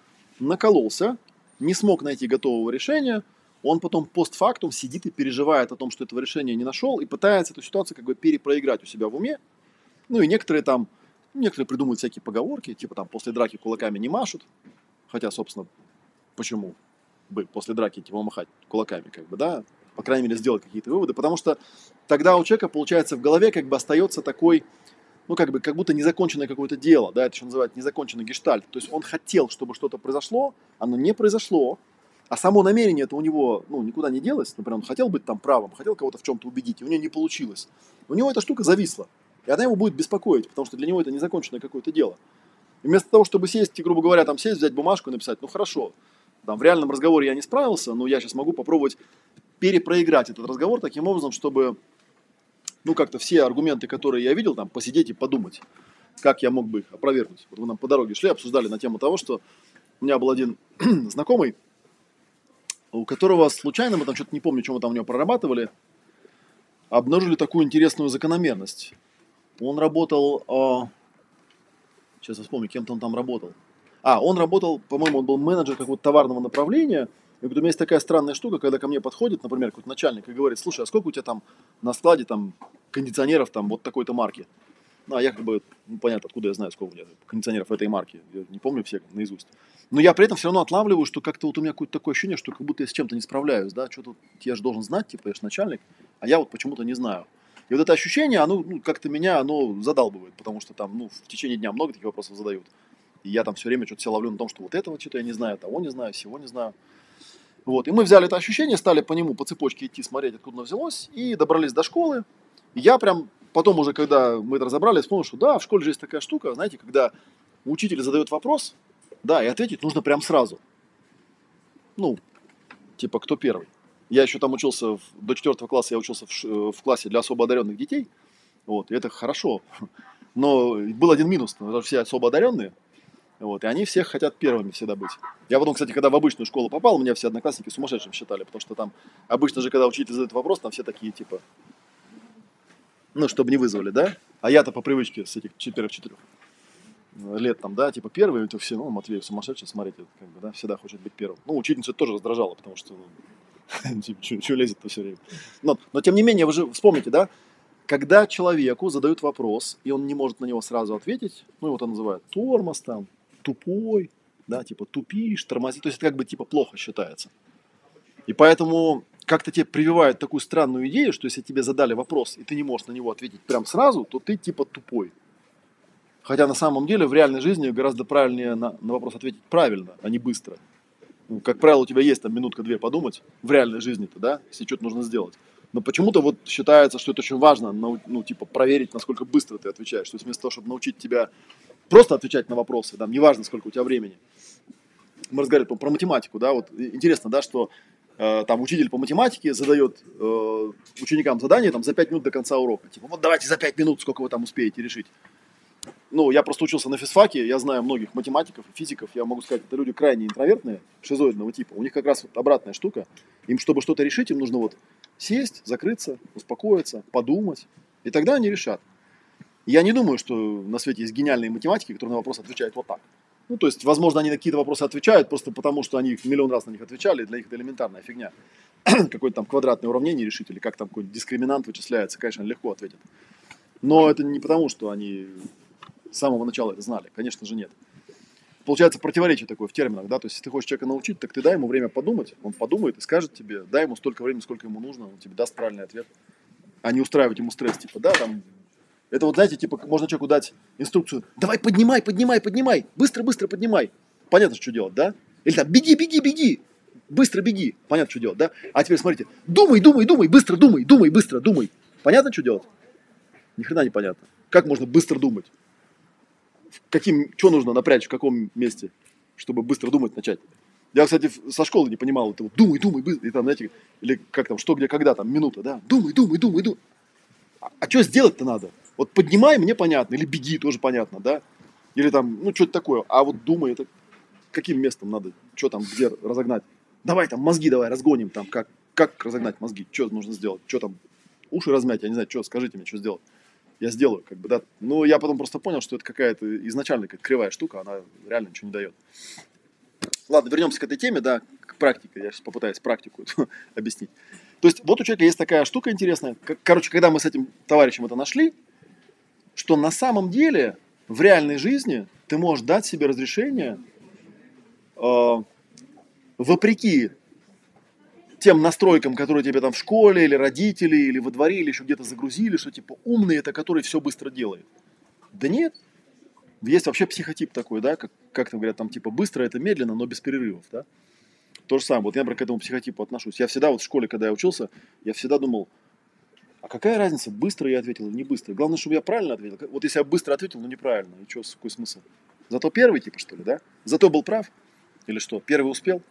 накололся, не смог найти готового решения, он потом постфактум сидит и переживает о том, что этого решения не нашел, и пытается эту ситуацию как бы перепроиграть у себя в уме. Ну и некоторые там Некоторые придумывают всякие поговорки, типа там после драки кулаками не машут, хотя, собственно, почему бы после драки его махать кулаками, как бы, да, по крайней мере, сделать какие-то выводы, потому что тогда у человека, получается, в голове как бы остается такой, ну, как бы, как будто незаконченное какое-то дело, да, это еще называют незаконченный гештальт, то есть он хотел, чтобы что-то произошло, оно не произошло, а само намерение-то у него, ну, никуда не делось, например, он хотел быть там правым, хотел кого-то в чем-то убедить, и у него не получилось, у него эта штука зависла, и она его будет беспокоить, потому что для него это незаконченное какое-то дело. И вместо того, чтобы сесть, грубо говоря, там сесть, взять бумажку и написать, ну, хорошо, там, в реальном разговоре я не справился, но я сейчас могу попробовать перепроиграть этот разговор таким образом, чтобы, ну, как-то все аргументы, которые я видел, там, посидеть и подумать, как я мог бы их опровергнуть. Вот мы нам по дороге шли, обсуждали на тему того, что у меня был один знакомый, у которого случайно, мы там что-то не помню, чем мы там у него прорабатывали, обнаружили такую интересную закономерность. Он работал, э, сейчас я вспомню, кем-то он там работал. А, он работал, по-моему, он был менеджер какого-то товарного направления. Я говорю, у меня есть такая странная штука, когда ко мне подходит, например, какой-то начальник и говорит, слушай, а сколько у тебя там на складе там кондиционеров там вот такой-то марки? Ну, а я как бы, ну, понятно, откуда я знаю, сколько у меня кондиционеров этой марки. Я не помню все наизусть. Но я при этом все равно отлавливаю, что как-то вот у меня какое-то такое ощущение, что как будто я с чем-то не справляюсь, да, что-то я же должен знать, типа, я же начальник, а я вот почему-то не знаю. И вот это ощущение, оно, ну, как-то меня, оно задалбывает, потому что там, ну, в течение дня много таких вопросов задают. И я там все время что-то себя ловлю на том, что вот этого что-то я не знаю, того не знаю, сего не знаю. Вот. И мы взяли это ощущение, стали по нему по цепочке идти, смотреть, откуда оно взялось, и добрались до школы. И я прям потом уже, когда мы это разобрали, вспомнил, что да, в школе же есть такая штука, знаете, когда учитель задает вопрос, да, и ответить нужно прям сразу. Ну, типа, кто первый? Я еще там учился, в, до четвертого класса я учился в, в классе для особо одаренных детей, вот, и это хорошо. Но был один минус, все особо одаренные. Вот, и они все хотят первыми всегда быть. Я потом, кстати, когда в обычную школу попал, меня все одноклассники сумасшедшим считали, потому что там обычно же, когда учитель задает вопрос, там все такие, типа, ну, чтобы не вызвали, да? А я-то по привычке с этих первых-четырех лет там, да, типа, первые, то все, ну, Матвей сумасшедший, смотрите, как бы, да, всегда хочет быть первым. Ну, учительница тоже раздражала, потому что, ну, типа, что лезет-то все время. Но, но, тем не менее, вы же вспомните, да? Когда человеку задают вопрос, и он не может на него сразу ответить, ну, его там называют тормоз там, тупой, да, типа тупишь, тормози, то есть это как бы типа плохо считается. И поэтому как-то тебе прививают такую странную идею, что если тебе задали вопрос, и ты не можешь на него ответить прям сразу, то ты типа тупой. Хотя на самом деле в реальной жизни гораздо правильнее на, на вопрос ответить правильно, а не быстро. Ну, как правило, у тебя есть там минутка-две подумать, в реальной жизни-то, да, если что-то нужно сделать. Но почему-то вот считается, что это очень важно, ну, типа, проверить, насколько быстро ты отвечаешь. То есть вместо того, чтобы научить тебя просто отвечать на вопросы, там, неважно, сколько у тебя времени. Мы разговаривали про математику, да, вот интересно, да, что э, там учитель по математике задает э, ученикам задание там за пять минут до конца урока. Типа, вот давайте за пять минут, сколько вы там успеете решить. Ну, я просто учился на физфаке, я знаю многих математиков и физиков, я могу сказать, это люди крайне интровертные, шизоидного типа. У них как раз вот обратная штука. Им, чтобы что-то решить, им нужно вот сесть, закрыться, успокоиться, подумать, и тогда они решат. Я не думаю, что на свете есть гениальные математики, которые на вопросы отвечают вот так. Ну, то есть, возможно, они на какие-то вопросы отвечают просто потому, что они миллион раз на них отвечали, и для них это элементарная фигня. Какое-то там квадратное уравнение решить, или как там какой-то дискриминант вычисляется, конечно, легко ответят. Но это не потому, что они с самого начала это знали, конечно же, нет. Получается противоречие такое в терминах, да, то есть если ты хочешь человека научить, так ты дай ему время подумать, он подумает и скажет тебе, дай ему столько времени, сколько ему нужно, он тебе даст правильный ответ, а не устраивать ему стресс, типа, да, там, это вот, знаете, типа, можно человеку дать инструкцию, давай поднимай, поднимай, поднимай, быстро-быстро поднимай, понятно, что делать, да, или там, беги, беги, беги, быстро беги, понятно, что делать, да, а теперь смотрите, думай, думай, думай, быстро думай, думай, быстро думай, понятно, что делать? Ни хрена не понятно, как можно быстро думать? Каким, что нужно напрячь, в каком месте, чтобы быстро думать начать. Я, кстати, со школы не понимал этого. Думай, думай, быстро. И там, знаете, или как там, что, где, когда, там, минута, да. Думай, думай, думай, думай. А, а что сделать-то надо? Вот поднимай, мне понятно. Или беги, тоже понятно, да. Или там, ну, что-то такое. А вот думай, это каким местом надо, что там, где разогнать. Давай там мозги давай разгоним, там, как, как разогнать мозги, что нужно сделать, что там, уши размять, я не знаю, что, скажите мне, что сделать. Я сделаю, как бы, да. Но я потом просто понял, что это какая-то изначально какая-то кривая штука, она реально ничего не дает. Ладно, вернемся к этой теме, да, к практике. Я сейчас попытаюсь практику объяснить. То есть вот у человека есть такая штука интересная. Короче, когда мы с этим товарищем это нашли, что на самом деле в реальной жизни ты можешь дать себе разрешение э, вопреки тем настройкам, которые тебе там в школе, или родители, или во дворе, или еще где-то загрузили, что типа умный это, который все быстро делает. Да нет. Есть вообще психотип такой, да, как, как там говорят, там типа быстро это медленно, но без перерывов, да. То же самое, вот я, например, к этому психотипу отношусь. Я всегда вот в школе, когда я учился, я всегда думал, а какая разница, быстро я ответил или не быстро? Главное, чтобы я правильно ответил. Вот если я быстро ответил, ну неправильно, и что, какой смысл? Зато первый типа, что ли, да? Зато был прав? Или что? Первый успел?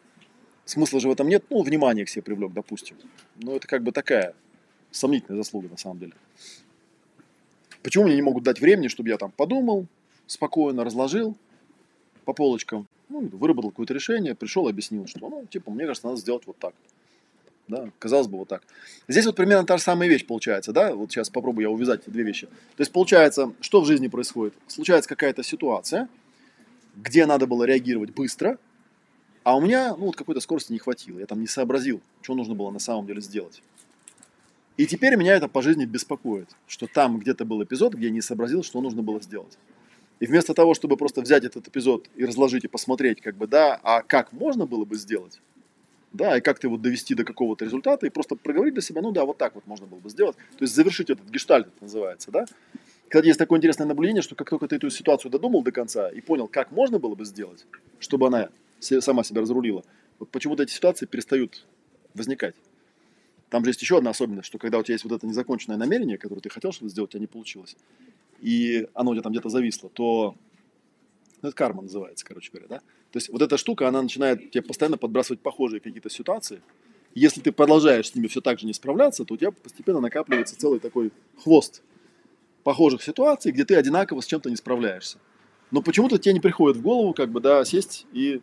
Смысла же в этом нет. Ну, внимание к себе привлек, допустим. Но это как бы такая сомнительная заслуга, на самом деле. Почему мне не могут дать времени, чтобы я там подумал, спокойно разложил по полочкам, ну, выработал какое-то решение, пришел и объяснил, что, ну, типа, мне кажется, надо сделать вот так. Да, казалось бы, вот так. Здесь вот примерно та же самая вещь получается, да? Вот сейчас попробую я увязать эти две вещи. То есть получается, что в жизни происходит? Случается какая-то ситуация, где надо было реагировать быстро, а у меня, ну, вот какой-то скорости не хватило. Я там не сообразил, что нужно было на самом деле сделать. И теперь меня это по жизни беспокоит, что там где-то был эпизод, где я не сообразил, что нужно было сделать. И вместо того, чтобы просто взять этот эпизод и разложить, и посмотреть, как бы, да, а как можно было бы сделать, да, и как-то его довести до какого-то результата, и просто проговорить для себя, ну да, вот так вот можно было бы сделать. То есть завершить этот гештальт, это называется, да. Кстати, есть такое интересное наблюдение, что как только ты эту ситуацию додумал до конца и понял, как можно было бы сделать, чтобы она сама себя разрулила, вот почему-то эти ситуации перестают возникать. Там же есть еще одна особенность, что когда у тебя есть вот это незаконченное намерение, которое ты хотел что-то сделать, у тебя не получилось, и оно у тебя там где-то зависло, то... Ну, это карма называется, короче говоря, да? То есть вот эта штука, она начинает тебе постоянно подбрасывать похожие какие-то ситуации. Если ты продолжаешь с ними все так же не справляться, то у тебя постепенно накапливается целый такой хвост похожих ситуаций, где ты одинаково с чем-то не справляешься. Но почему-то тебе не приходит в голову, как бы, да, сесть и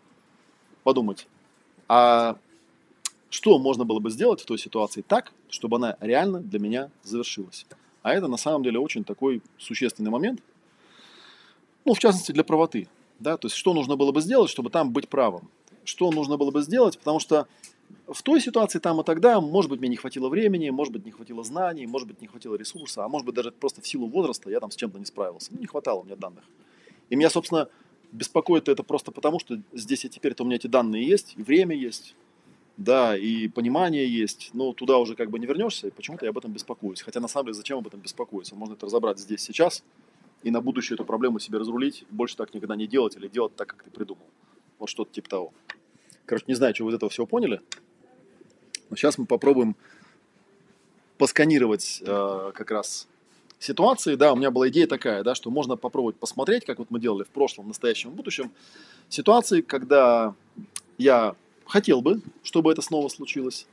подумать, а что можно было бы сделать в той ситуации так, чтобы она реально для меня завершилась. А это на самом деле очень такой существенный момент, ну, в частности, для правоты, да, то есть, что нужно было бы сделать, чтобы там быть правым, что нужно было бы сделать, потому что в той ситуации там и тогда, может быть, мне не хватило времени, может быть, не хватило знаний, может быть, не хватило ресурса, а может быть, даже просто в силу возраста я там с чем-то не справился, ну, не хватало мне данных. И меня, собственно, беспокоит это просто потому, что здесь и теперь-то у меня эти данные есть, и время есть, да, и понимание есть, но туда уже как бы не вернешься, и почему-то я об этом беспокоюсь. Хотя, на самом деле, зачем об этом беспокоиться? Можно это разобрать здесь, сейчас, и на будущее эту проблему себе разрулить, больше так никогда не делать или делать так, как ты придумал. Вот что-то типа того. Короче, не знаю, что вы из этого всего поняли, но сейчас мы попробуем посканировать э, как раз ситуации. Да, у меня была идея такая, да, что можно попробовать посмотреть, как вот мы делали в прошлом, настоящем, будущем, ситуации, когда я хотел бы, чтобы это снова случилось,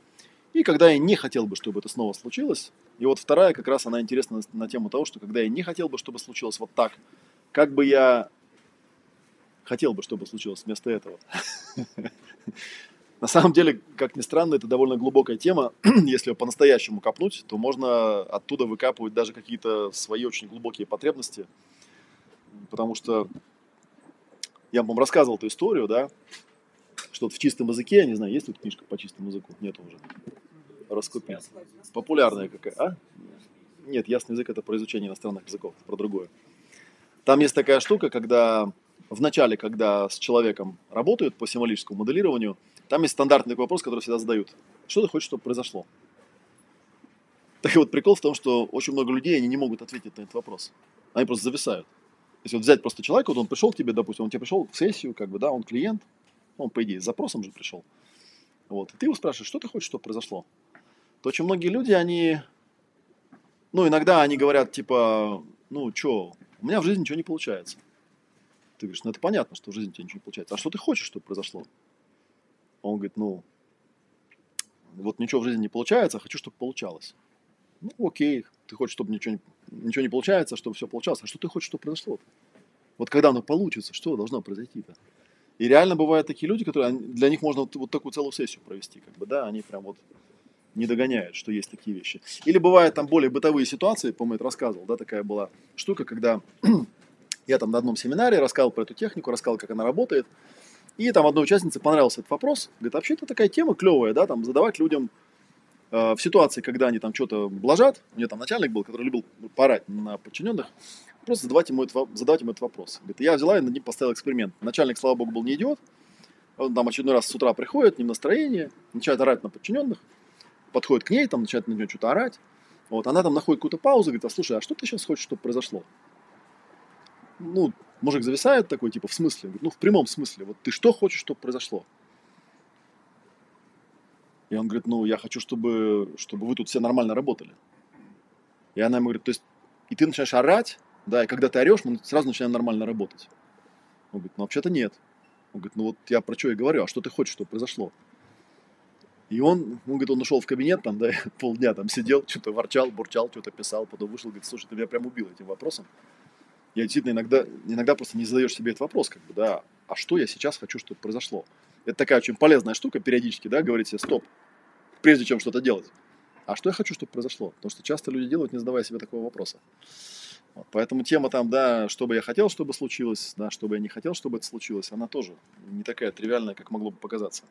и когда я не хотел бы, чтобы это снова случилось. И вот вторая как раз она интересна на тему того, что когда я не хотел бы, чтобы случилось вот так, как бы я хотел бы, чтобы случилось вместо этого. На самом деле, как ни странно, это довольно глубокая тема. Если ее по-настоящему копнуть, то можно оттуда выкапывать даже какие-то свои очень глубокие потребности. Потому что я вам рассказывал эту историю, да, что-то в чистом языке, я не знаю, есть тут книжка по чистому языку? Нет уже. Раскупил. Популярная какая, а? Нет, ясный язык – это про изучение иностранных языков, про другое. Там есть такая штука, когда в начале, когда с человеком работают по символическому моделированию, там есть стандартный вопрос, который всегда задают. Что ты хочешь, чтобы произошло? Так вот, прикол в том, что очень много людей, они не могут ответить на этот вопрос. Они просто зависают. Если вот взять просто человека, вот он пришел к тебе, допустим, он тебе пришел в сессию, как бы, да, он клиент, он, по идее, с запросом же пришел. Вот. И ты его спрашиваешь, что ты хочешь, чтобы произошло? То очень многие люди, они, ну, иногда они говорят, типа, ну, что, у меня в жизни ничего не получается. Ты говоришь, ну, это понятно, что в жизни у тебя ничего не получается. А что ты хочешь, чтобы произошло? Он говорит, ну, вот ничего в жизни не получается, а хочу, чтобы получалось. Ну, окей, ты хочешь, чтобы ничего не, ничего не получается, чтобы все получалось. А что ты хочешь, чтобы произошло-то? Вот когда оно получится, что должно произойти-то? И реально бывают такие люди, которые, для них можно вот, вот такую целую сессию провести, как бы, да, они прям вот не догоняют, что есть такие вещи. Или бывают там более бытовые ситуации, по-моему, это рассказывал, да, такая была штука, когда я там на одном семинаре рассказывал про эту технику, рассказывал, как она работает, и там одной участнице понравился этот вопрос, говорит, вообще это такая тема клевая, да, там задавать людям э, в ситуации, когда они там что-то блажат, у меня там начальник был, который любил порать на подчиненных, просто задавать ему этот, задавать ему этот вопрос. Говорит, я взяла и над ним поставила эксперимент. Начальник, слава богу, был не идиот, Он там очередной раз с утра приходит, не в настроении, начинает орать на подчиненных, подходит к ней, там начинает на нее что-то орать. Вот, она там находит какую-то паузу, говорит: а слушай, а что ты сейчас хочешь, чтобы произошло? Ну, мужик зависает такой, типа, в смысле? Говорит: ну, в прямом смысле. Вот ты что хочешь, чтобы произошло? И он говорит: ну, я хочу, чтобы, чтобы вы тут все нормально работали. И она ему говорит: то есть, и ты начинаешь орать, да, и когда ты орешь, мы сразу начинаем нормально работать. Он говорит: ну, вообще-то нет. Он говорит: ну, вот я про что и говорю, а что ты хочешь, чтобы произошло? И он, он говорит, он ушел в кабинет, там, да, полдня там сидел, что-то ворчал, бурчал, что-то писал, потом вышел, говорит: слушай, ты меня прям убил этим вопросом. Я действительно иногда, иногда просто не задаешь себе этот вопрос, как бы, да, а что я сейчас хочу, чтобы произошло? Это такая очень полезная штука периодически, да, говорить себе: стоп, прежде чем что-то делать. А что я хочу, чтобы произошло? Потому что часто люди делают, не задавая себе такого вопроса. Вот, поэтому тема там, да, что бы я хотел, чтобы случилось, да, что бы я не хотел, чтобы это случилось, она тоже не такая тривиальная, как могло бы показаться.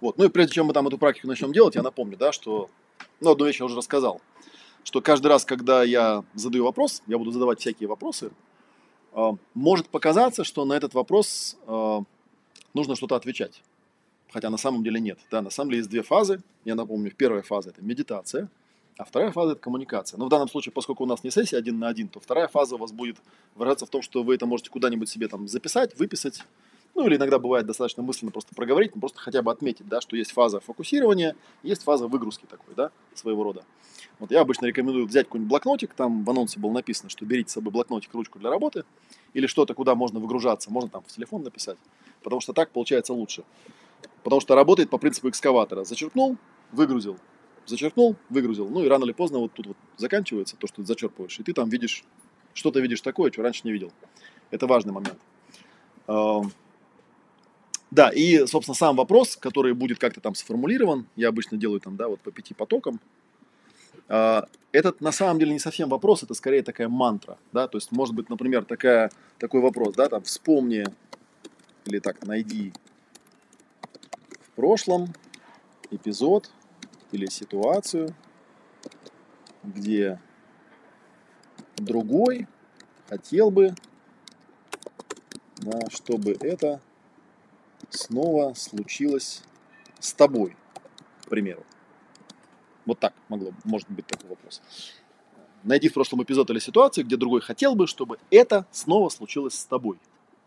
Вот, ну и прежде чем мы там эту практику начнем делать, я напомню, да, что, ну, одну вещь я уже рассказал, что каждый раз, когда я задаю вопрос, я буду задавать всякие вопросы, э, может показаться, что на этот вопрос э, нужно что-то отвечать. Хотя на самом деле нет. Да, на самом деле есть две фазы. Я напомню, первая фаза – это медитация, а вторая фаза – это коммуникация. Но в данном случае, поскольку у нас не сессия один на один, то вторая фаза у вас будет выражаться в том, что вы это можете куда-нибудь себе там записать, выписать. Ну, или иногда бывает достаточно мысленно просто проговорить, просто хотя бы отметить, да, что есть фаза фокусирования, есть фаза выгрузки такой, да, своего рода. Вот я обычно рекомендую взять какой-нибудь блокнотик, там в анонсе было написано, что берите с собой блокнотик, ручку для работы, или что-то, куда можно выгружаться, можно там в телефон написать, потому что так получается лучше. Потому что работает по принципу экскаватора. Зачерпнул, выгрузил, зачерпнул, выгрузил. Ну и рано или поздно вот тут вот заканчивается то, что ты зачерпываешь, и ты там видишь, что-то видишь такое, чего раньше не видел. Это важный момент. Да, и, собственно, сам вопрос, который будет как-то там сформулирован, я обычно делаю там, да, вот по пяти потокам, этот на самом деле не совсем вопрос, это скорее такая мантра, да, то есть может быть, например, такая, такой вопрос, да, там, вспомни, или так, найди в прошлом эпизод или ситуацию, где другой хотел бы, да, чтобы это... снова случилось с тобой, к примеру. Вот так могло, может быть такой вопрос. Найди в прошлом эпизод или ситуацию, где другой хотел бы, чтобы это снова случилось с тобой.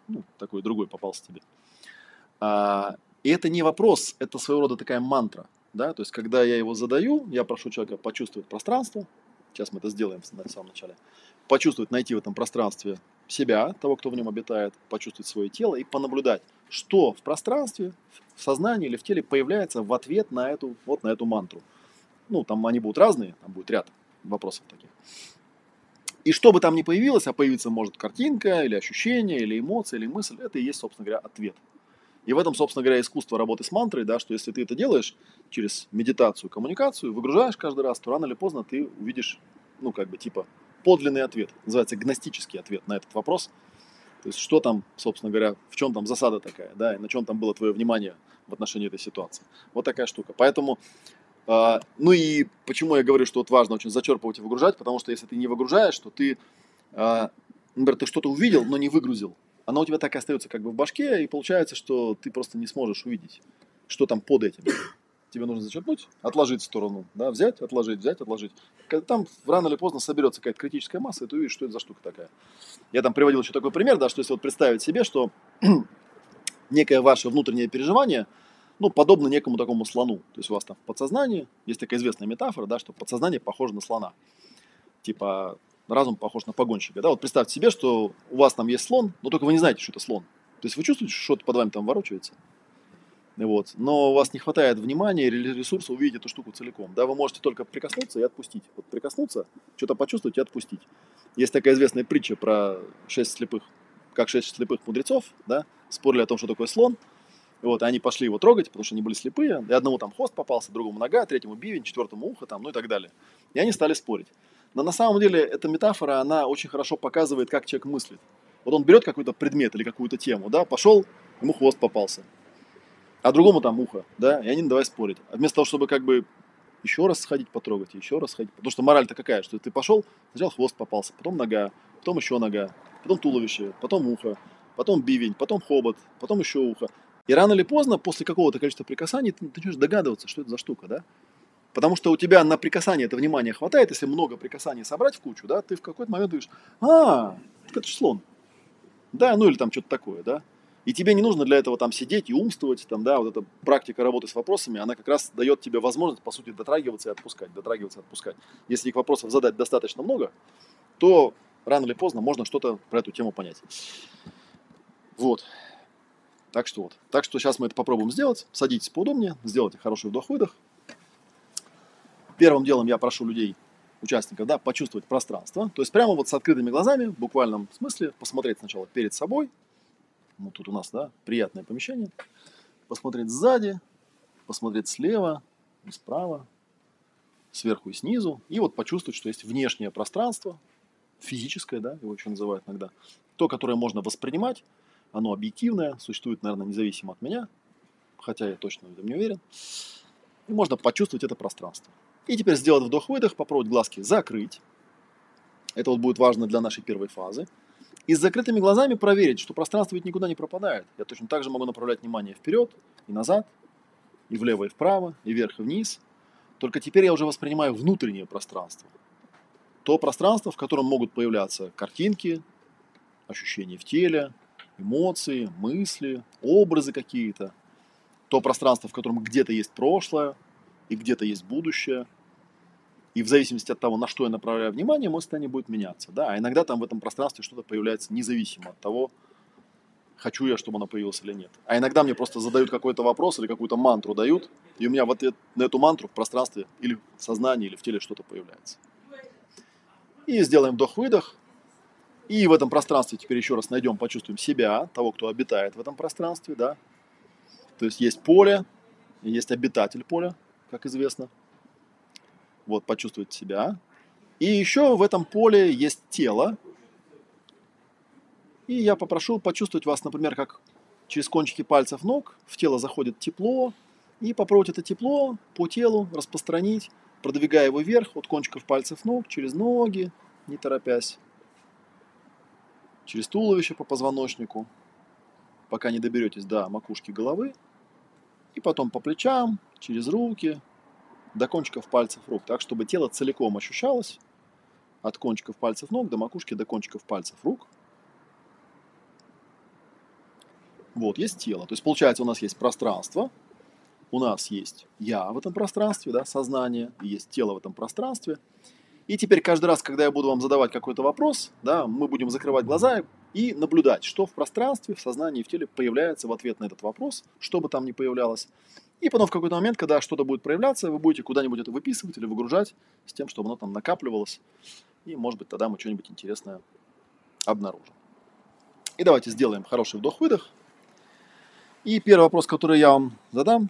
Ну, такой другой попался тебе. А, и это не вопрос, это своего рода такая мантра. Да? То есть, когда я его задаю, я прошу человека почувствовать пространство. Сейчас мы это сделаем в самом начале. Почувствовать, найти в этом пространстве себя, того, кто в нем обитает, почувствовать свое тело и понаблюдать, что в пространстве, в сознании или в теле появляется в ответ на эту, вот на эту мантру. Ну, там они будут разные, там будет ряд вопросов таких. И что бы там ни появилось, а появиться может картинка, или ощущение, или эмоция, или мысль, это и есть, собственно говоря, ответ. И в этом, собственно говоря, искусство работы с мантрой, да, что если ты это делаешь через медитацию, коммуникацию, выгружаешь каждый раз, то рано или поздно ты увидишь, ну, как бы, типа, подлинный ответ, называется гностический ответ на этот вопрос. То есть, что там, собственно говоря, в чем там засада такая, да, и на чем там было твое внимание в отношении этой ситуации. Вот такая штука. Поэтому, э, ну и почему я говорю, что вот важно очень зачерпывать и выгружать, потому что если ты не выгружаешь, то ты, э, например, ты что-то увидел, но не выгрузил. Оно у тебя так и остается как бы в башке, и получается, что ты просто не сможешь увидеть, что там под этим. Тебе нужно зачерпнуть, отложить в сторону, да, взять, отложить, взять, отложить. Там рано или поздно соберется какая-то критическая масса, и ты увидишь, что это за штука такая. Я там приводил еще такой пример, да, что если вот представить себе, что некое ваше внутреннее переживание, ну, подобно некому такому слону. То есть у вас там в подсознании, есть такая известная метафора, да, что подсознание похоже на слона. Типа разум похож на погонщика. Да? Вот представьте себе, что у вас там есть слон, но только вы не знаете, что это слон. То есть вы чувствуете, что что-то под вами там ворочается. Вот. Но у вас не хватает внимания или ресурса увидеть эту штуку целиком. Да, вы можете только прикоснуться и отпустить. Вот прикоснуться, что-то почувствовать и отпустить. Есть такая известная притча про шесть слепых, как шесть слепых мудрецов, да, спорили о том, что такое слон. И вот, и они пошли его трогать, потому что они были слепые. И одному там хвост попался, другому нога, третьему бивень, четвертому ухо, там, ну и так далее. И они стали спорить. Но на самом деле эта метафора, она очень хорошо показывает, как человек мыслит. Вот он берет какой-то предмет или какую-то тему, да, пошел, ему хвост попался. А другому там ухо, да, и они давай спорить. А вместо того, чтобы как бы еще раз сходить потрогать, еще раз сходить. Потому что мораль-то какая, что ты пошел, сначала хвост попался, потом нога, потом еще нога, потом туловище, потом ухо. потом бивень, потом хобот, потом еще ухо. И рано или поздно, после какого-то количества прикасаний, ты начнешь догадываться, что это за штука, да? Потому что у тебя на прикасание это внимание хватает, если много прикасаний собрать в кучу, да, ты в какой-то момент говоришь, а, это же слон, да, ну или там что-то такое, да. И тебе не нужно для этого там сидеть и умствовать, там, да, вот эта практика работы с вопросами, она как раз дает тебе возможность, по сути, дотрагиваться и отпускать, дотрагиваться и отпускать. Если их вопросов задать достаточно много, то рано или поздно можно что-то про эту тему понять. Вот. Так что вот. Так что сейчас мы это попробуем сделать. Садитесь поудобнее, сделайте хороший вдох-выдох. Первым делом я прошу людей, участников, да, почувствовать пространство. То есть прямо вот с открытыми глазами, в буквальном смысле, посмотреть сначала перед собой. Ну, тут у нас, да, приятное помещение. Посмотреть сзади, посмотреть слева и справа, сверху и снизу. И вот почувствовать, что есть внешнее пространство, физическое, да, его еще называют иногда. То, которое можно воспринимать, оно объективное, существует, наверное, независимо от меня, хотя я точно в этом не уверен. И можно почувствовать это пространство. И теперь сделать вдох-выдох, попробовать глазки закрыть. Это вот будет важно для нашей первой фазы. И с закрытыми глазами проверить, что пространство ведь никуда не пропадает. Я точно так же могу направлять внимание вперед и назад, и влево и вправо, и вверх и вниз. Только теперь я уже воспринимаю внутреннее пространство. То пространство, в котором могут появляться картинки, ощущения в теле, эмоции, мысли, образы какие-то. То пространство, в котором где-то есть прошлое и где-то есть будущее. И в зависимости от того, на что я направляю внимание, мое состояние будет меняться. Да? А иногда там в этом пространстве что-то появляется независимо от того, хочу я, чтобы оно появилось или нет. А иногда мне просто задают какой-то вопрос или какую-то мантру дают, и у меня в ответ на эту мантру в пространстве или в сознании, или в теле что-то появляется. И сделаем вдох-выдох. И в этом пространстве теперь еще раз найдем, почувствуем себя, того, кто обитает в этом пространстве. Да? То есть есть поле, есть обитатель поля, как известно. Вот, почувствовать себя. И еще в этом поле есть тело. И я попрошу почувствовать вас, например, как через кончики пальцев ног в тело заходит тепло. И попробовать это тепло по телу распространить, продвигая его вверх от кончиков пальцев ног, через ноги, не торопясь. Через туловище по позвоночнику, пока не доберетесь до макушки головы. И потом по плечам, через руки, до кончиков пальцев рук, так, чтобы тело целиком ощущалось от кончиков пальцев ног до макушки, до кончиков пальцев рук. Вот, есть тело. То есть, получается, у нас есть пространство, у нас есть я в этом пространстве, да, сознание, и есть тело в этом пространстве. И теперь каждый раз, когда я буду вам задавать какой-то вопрос, да, мы будем закрывать глаза и наблюдать, что в пространстве, в сознании, в теле появляется в ответ на этот вопрос, что бы там ни появлялось. И потом в какой-то момент, когда что-то будет проявляться, вы будете куда-нибудь это выписывать или выгружать с тем, чтобы оно там накапливалось. И, может быть, тогда мы что-нибудь интересное обнаружим. И давайте сделаем хороший вдох-выдох. И первый вопрос, который я вам задам.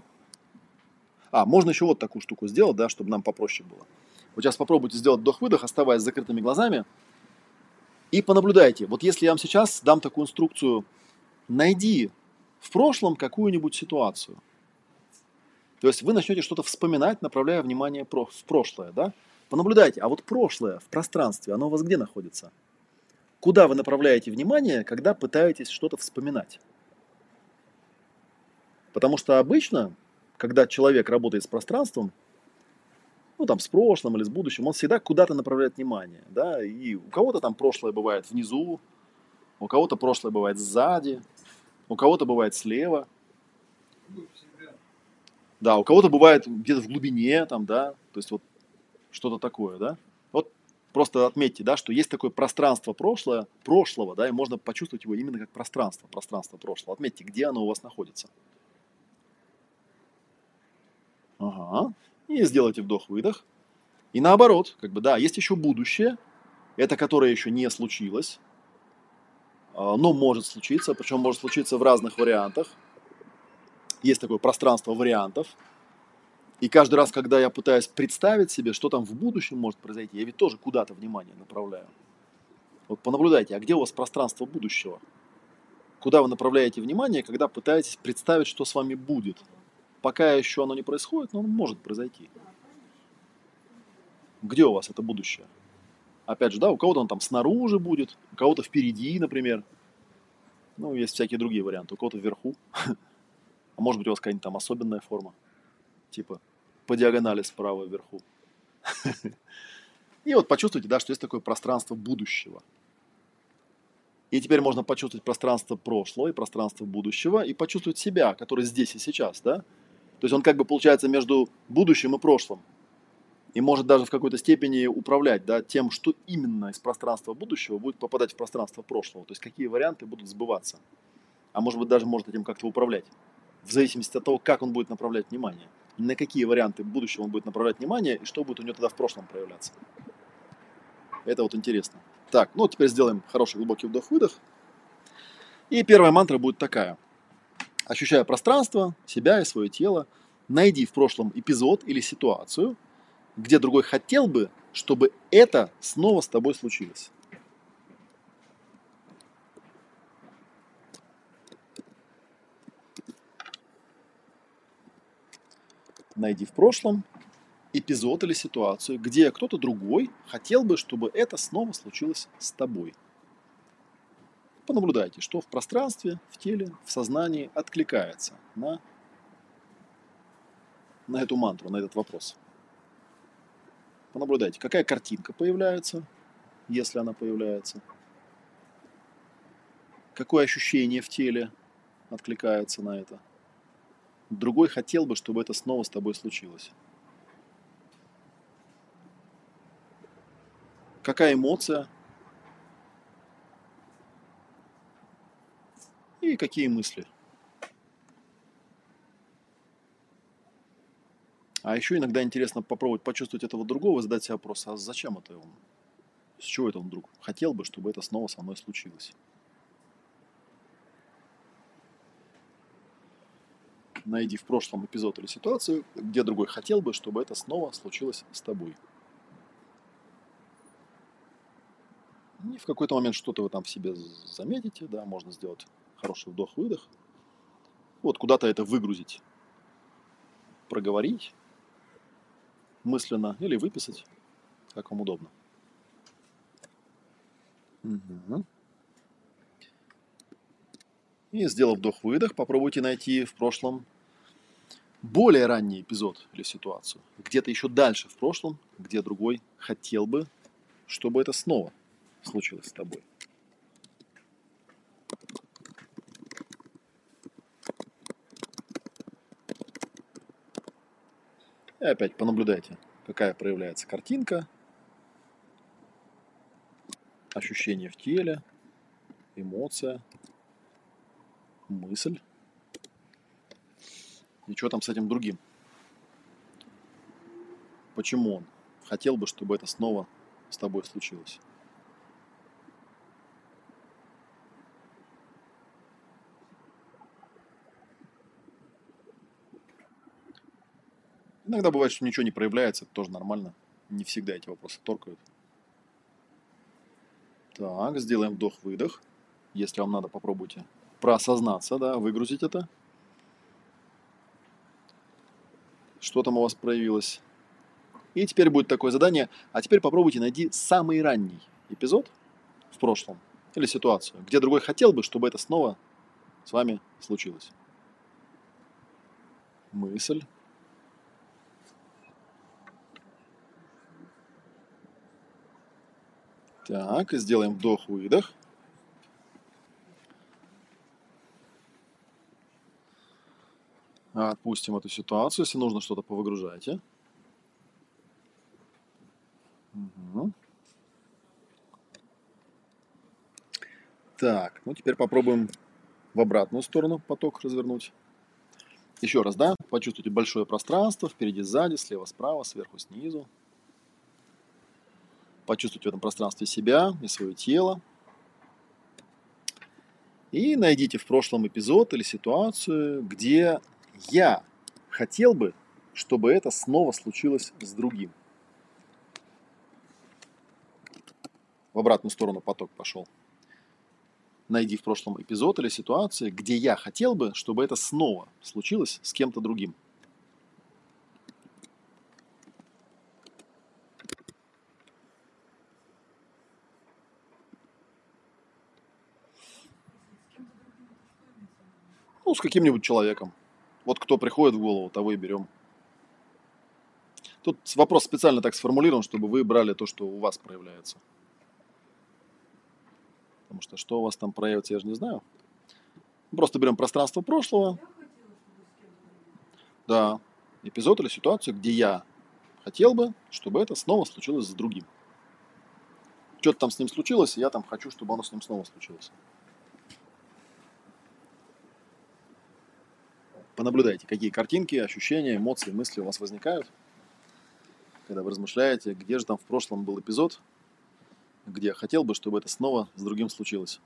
А, можно еще вот такую штуку сделать, да, чтобы нам попроще было. Вот сейчас попробуйте сделать вдох-выдох, оставаясь с закрытыми глазами. И понаблюдайте. Вот если я вам сейчас дам такую инструкцию, найди в прошлом какую-нибудь ситуацию. То есть вы начнете что-то вспоминать, направляя внимание в прошлое. Да? Понаблюдайте, а вот прошлое в пространстве, оно у вас где находится? Куда вы направляете внимание, когда пытаетесь что-то вспоминать? Потому что обычно, когда человек работает с пространством, ну, там, с прошлым или с будущим, он всегда куда-то направляет внимание, да, и у кого-то там прошлое бывает внизу, у кого-то прошлое бывает сзади, у кого-то бывает слева, да, у кого-то бывает где-то в глубине, там, да, то есть вот что-то такое, да. Вот просто отметьте, да, что есть такое пространство прошлое, прошлого, да, и можно почувствовать его именно как пространство, пространство прошлого. Отметьте, где оно у вас находится. Ага. И сделайте вдох-выдох. И наоборот, как бы, да, есть еще будущее, это которое еще не случилось, но может случиться, причем может случиться в разных вариантах. Есть такое пространство вариантов. И каждый раз, когда я пытаюсь представить себе, что там в будущем может произойти, я ведь тоже куда-то внимание направляю. Вот понаблюдайте, а где у вас пространство будущего? Куда вы направляете внимание, когда пытаетесь представить, что с вами будет? Пока еще оно не происходит, но оно может произойти. Где у вас это будущее? Опять же, да, у кого-то он там снаружи будет, у кого-то впереди, например. Ну, есть всякие другие варианты. У кого-то вверху, а может быть у вас какая-нибудь там особенная форма, типа по диагонали справа вверху. И вот почувствуйте, да, что есть такое пространство будущего. И теперь можно почувствовать пространство прошлого и пространство будущего, и почувствовать себя, который здесь и сейчас, да? То есть он как бы получается между будущим и прошлым. И может даже в какой-то степени управлять, да, тем, что именно из пространства будущего будет попадать в пространство прошлого. То есть какие варианты будут сбываться. А может быть даже может этим как-то управлять. В зависимости от того, как он будет направлять внимание. На какие варианты будущего он будет направлять внимание, и что будет у него тогда в прошлом проявляться. Это вот интересно. Так, ну теперь сделаем хороший глубокий вдох-выдох. И первая мантра будет такая. Ощущая пространство, себя и свое тело, найди в прошлом эпизод или ситуацию, где другой хотел бы, чтобы это снова с тобой случилось. Найди в прошлом эпизод или ситуацию, где кто-то другой хотел бы, чтобы это снова случилось с тобой. Понаблюдайте, что в пространстве, в теле, в сознании откликается на, на эту мантру, на этот вопрос. Понаблюдайте, какая картинка появляется, если она появляется. Какое ощущение в теле откликается на это. Другой хотел бы, чтобы это снова с тобой случилось. Какая эмоция? И какие мысли? А еще иногда интересно попробовать почувствовать этого другого и задать себе вопрос, а зачем это он? С чего это он вдруг хотел бы, чтобы это снова со мной случилось? Найди в прошлом эпизод или ситуацию, где другой хотел бы, чтобы это снова случилось с тобой. И в какой-то момент что-то вы там в себе заметите, да, можно сделать хороший вдох-выдох. Вот куда-то это выгрузить, проговорить мысленно или выписать, как вам удобно. Угу. И сделав вдох-выдох, попробуйте найти в прошлом более ранний эпизод или ситуацию. Где-то еще дальше в прошлом, где другой хотел бы, чтобы это снова случилось с тобой. И опять понаблюдайте, какая проявляется картинка, ощущение в теле, эмоция, мысль. И что там с этим другим? Почему он хотел бы, чтобы это снова с тобой случилось? Иногда бывает, что ничего не проявляется, это тоже нормально. Не всегда эти вопросы торкают. Так, сделаем вдох-выдох. Если вам надо, попробуйте проосознаться, да, выгрузить это. Что там у вас проявилось? И теперь будет такое задание. А теперь попробуйте найти самый ранний эпизод в прошлом или ситуацию, где другой хотел бы, чтобы это снова с вами случилось. Мысль. Так, сделаем вдох-выдох. Отпустим эту ситуацию. Если нужно что-то, повыгружайте. Угу. Так, ну теперь попробуем в обратную сторону поток развернуть. Еще раз, да? Почувствуйте большое пространство. Впереди, сзади, слева, справа, сверху, снизу. Почувствуйте в этом пространстве себя и свое тело. И найдите в прошлом эпизод или ситуацию, где я хотел бы, чтобы это снова случилось с другим. В обратную сторону поток пошел. Найди в прошлом эпизод или ситуацию, где я хотел бы, чтобы это снова случилось с кем-то другим. Ну, с каким-нибудь человеком. Вот кто приходит в голову, того и берем. Тут вопрос специально так сформулирован, чтобы вы брали то, что у вас проявляется. Потому что что у вас там проявится, я же не знаю. Просто берем пространство прошлого. Да, эпизод или ситуацию, где я хотел бы, чтобы это снова случилось с другим. Что-то там с ним случилось, и я там хочу, чтобы оно с ним снова случилось. Понаблюдайте, какие картинки, ощущения, эмоции, мысли у вас возникают, когда вы размышляете, где же там в прошлом был эпизод, где хотел бы, чтобы это снова с другим случилось.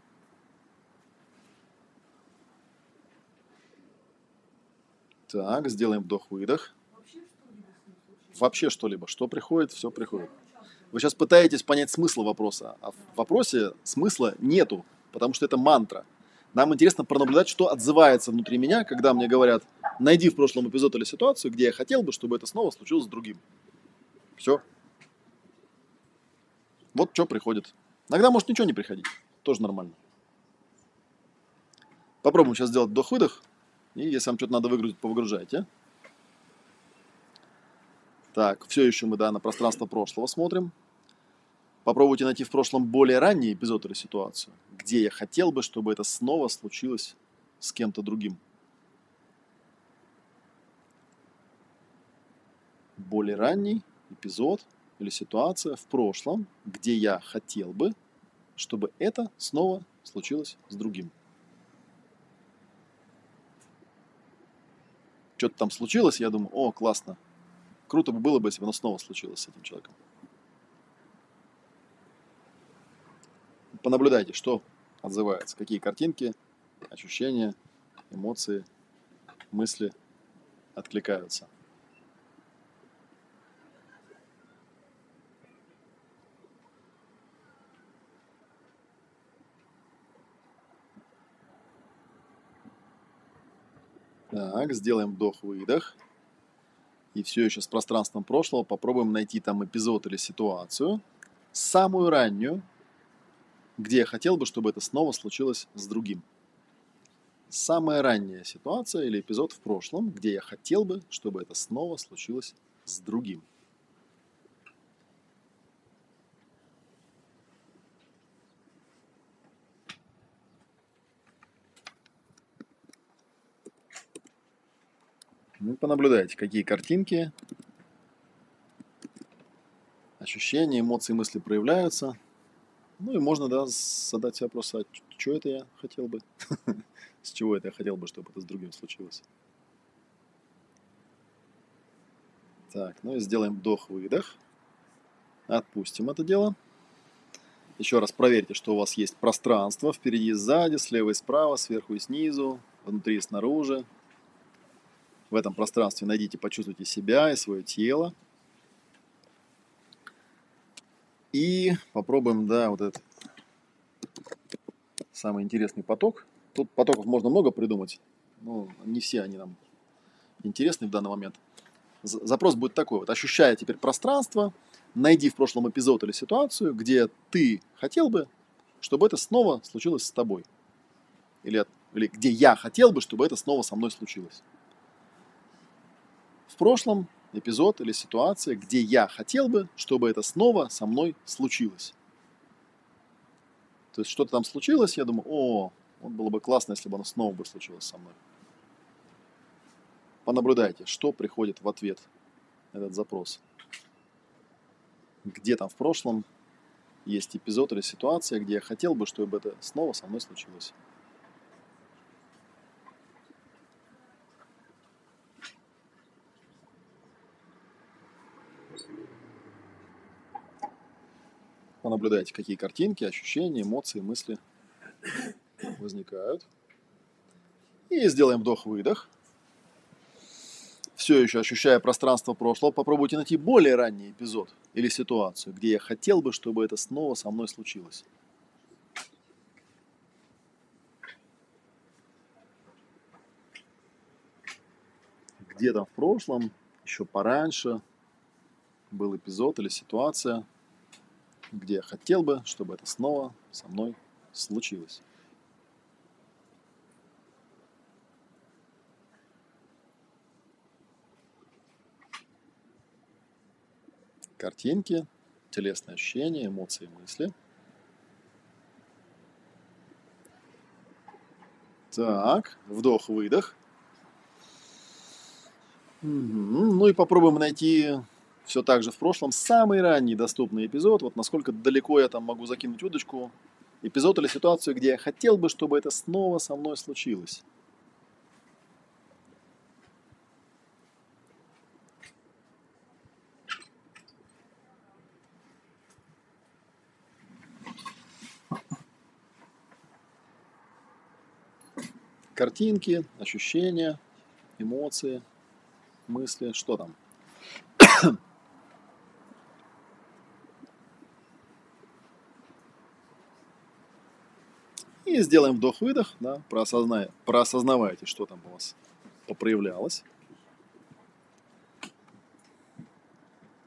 Так, сделаем вдох-выдох. Вообще что-либо. Что приходит, все приходит. Вы сейчас пытаетесь понять смысл вопроса, а в вопросе смысла нету, потому что это мантра. Нам интересно пронаблюдать, что отзывается внутри меня, когда мне говорят, найди в прошлом эпизод или ситуацию, где я хотел бы, чтобы это снова случилось с другим. Все. Вот что приходит. Иногда может ничего не приходить. Тоже нормально. Попробуем сейчас сделать вдох-выдох. И если вам что-то надо выгрузить, повыгружайте. Так, все еще мы, да, на пространство прошлого смотрим. Попробуйте найти в прошлом более ранний эпизод или ситуацию, где я хотел бы, чтобы это снова случилось с кем-то другим. Более ранний эпизод или ситуация в прошлом, где я хотел бы, чтобы это снова случилось с другим. Что-то там случилось, я думаю, о, классно. Круто бы было бы, если бы оно снова случилось с этим человеком. Понаблюдайте, что отзывается, какие картинки, ощущения, эмоции, мысли откликаются. Так, сделаем вдох-выдох. И все еще с пространством прошлого попробуем найти там эпизод или ситуацию, самую раннюю, где я хотел бы, чтобы это снова случилось с другим. Самая ранняя ситуация или эпизод в прошлом, где я хотел бы, чтобы это снова случилось с другим. Ну, понаблюдайте, какие картинки, ощущения, эмоции, мысли проявляются. Ну и можно, да, задать себе вопрос, а что это я хотел бы? С чего это я хотел бы, чтобы это с другим случилось? Так, ну и сделаем вдох-выдох. Отпустим это дело. Еще раз проверьте, что у вас есть пространство впереди и сзади, слева и справа, сверху и снизу, внутри и снаружи. В этом пространстве найдите, почувствуйте себя и свое тело. И попробуем, да, вот этот самый интересный поток. Тут потоков можно много придумать, но не все они нам интересны в данный момент. Запрос будет такой вот. Ощущая теперь пространство, найди в прошлом эпизод или ситуацию, где ты хотел бы, чтобы это снова случилось с тобой. Или, или где я хотел бы, чтобы это снова со мной случилось. В прошлом эпизод или ситуация, где я хотел бы, чтобы это снова со мной случилось. То есть что-то там случилось, я думаю, о, вот было бы классно, если бы оно снова бы случилось со мной. Понаблюдайте, что приходит в ответ на этот запрос. Где там в прошлом есть эпизод или ситуация, где я хотел бы, чтобы это снова со мной случилось. Понаблюдайте, какие картинки, ощущения, эмоции, мысли возникают. И сделаем вдох-выдох. Все еще ощущая пространство прошлого, попробуйте найти более ранний эпизод или ситуацию, где я хотел бы, чтобы это снова со мной случилось. Где там в прошлом, еще пораньше, был эпизод или ситуация, где я хотел бы, чтобы это снова со мной случилось. картинки, телесные ощущения, эмоции, мысли. Так, вдох-выдох. Угу. Ну и попробуем найти все так же в прошлом самый ранний доступный эпизод. Вот насколько далеко я там могу закинуть удочку. Эпизод или ситуацию, где я хотел бы, чтобы это снова со мной случилось. Картинки, ощущения, эмоции, мысли, что там. И сделаем вдох-выдох, да, проосозная, проосознавайте, что там у вас попроявлялось.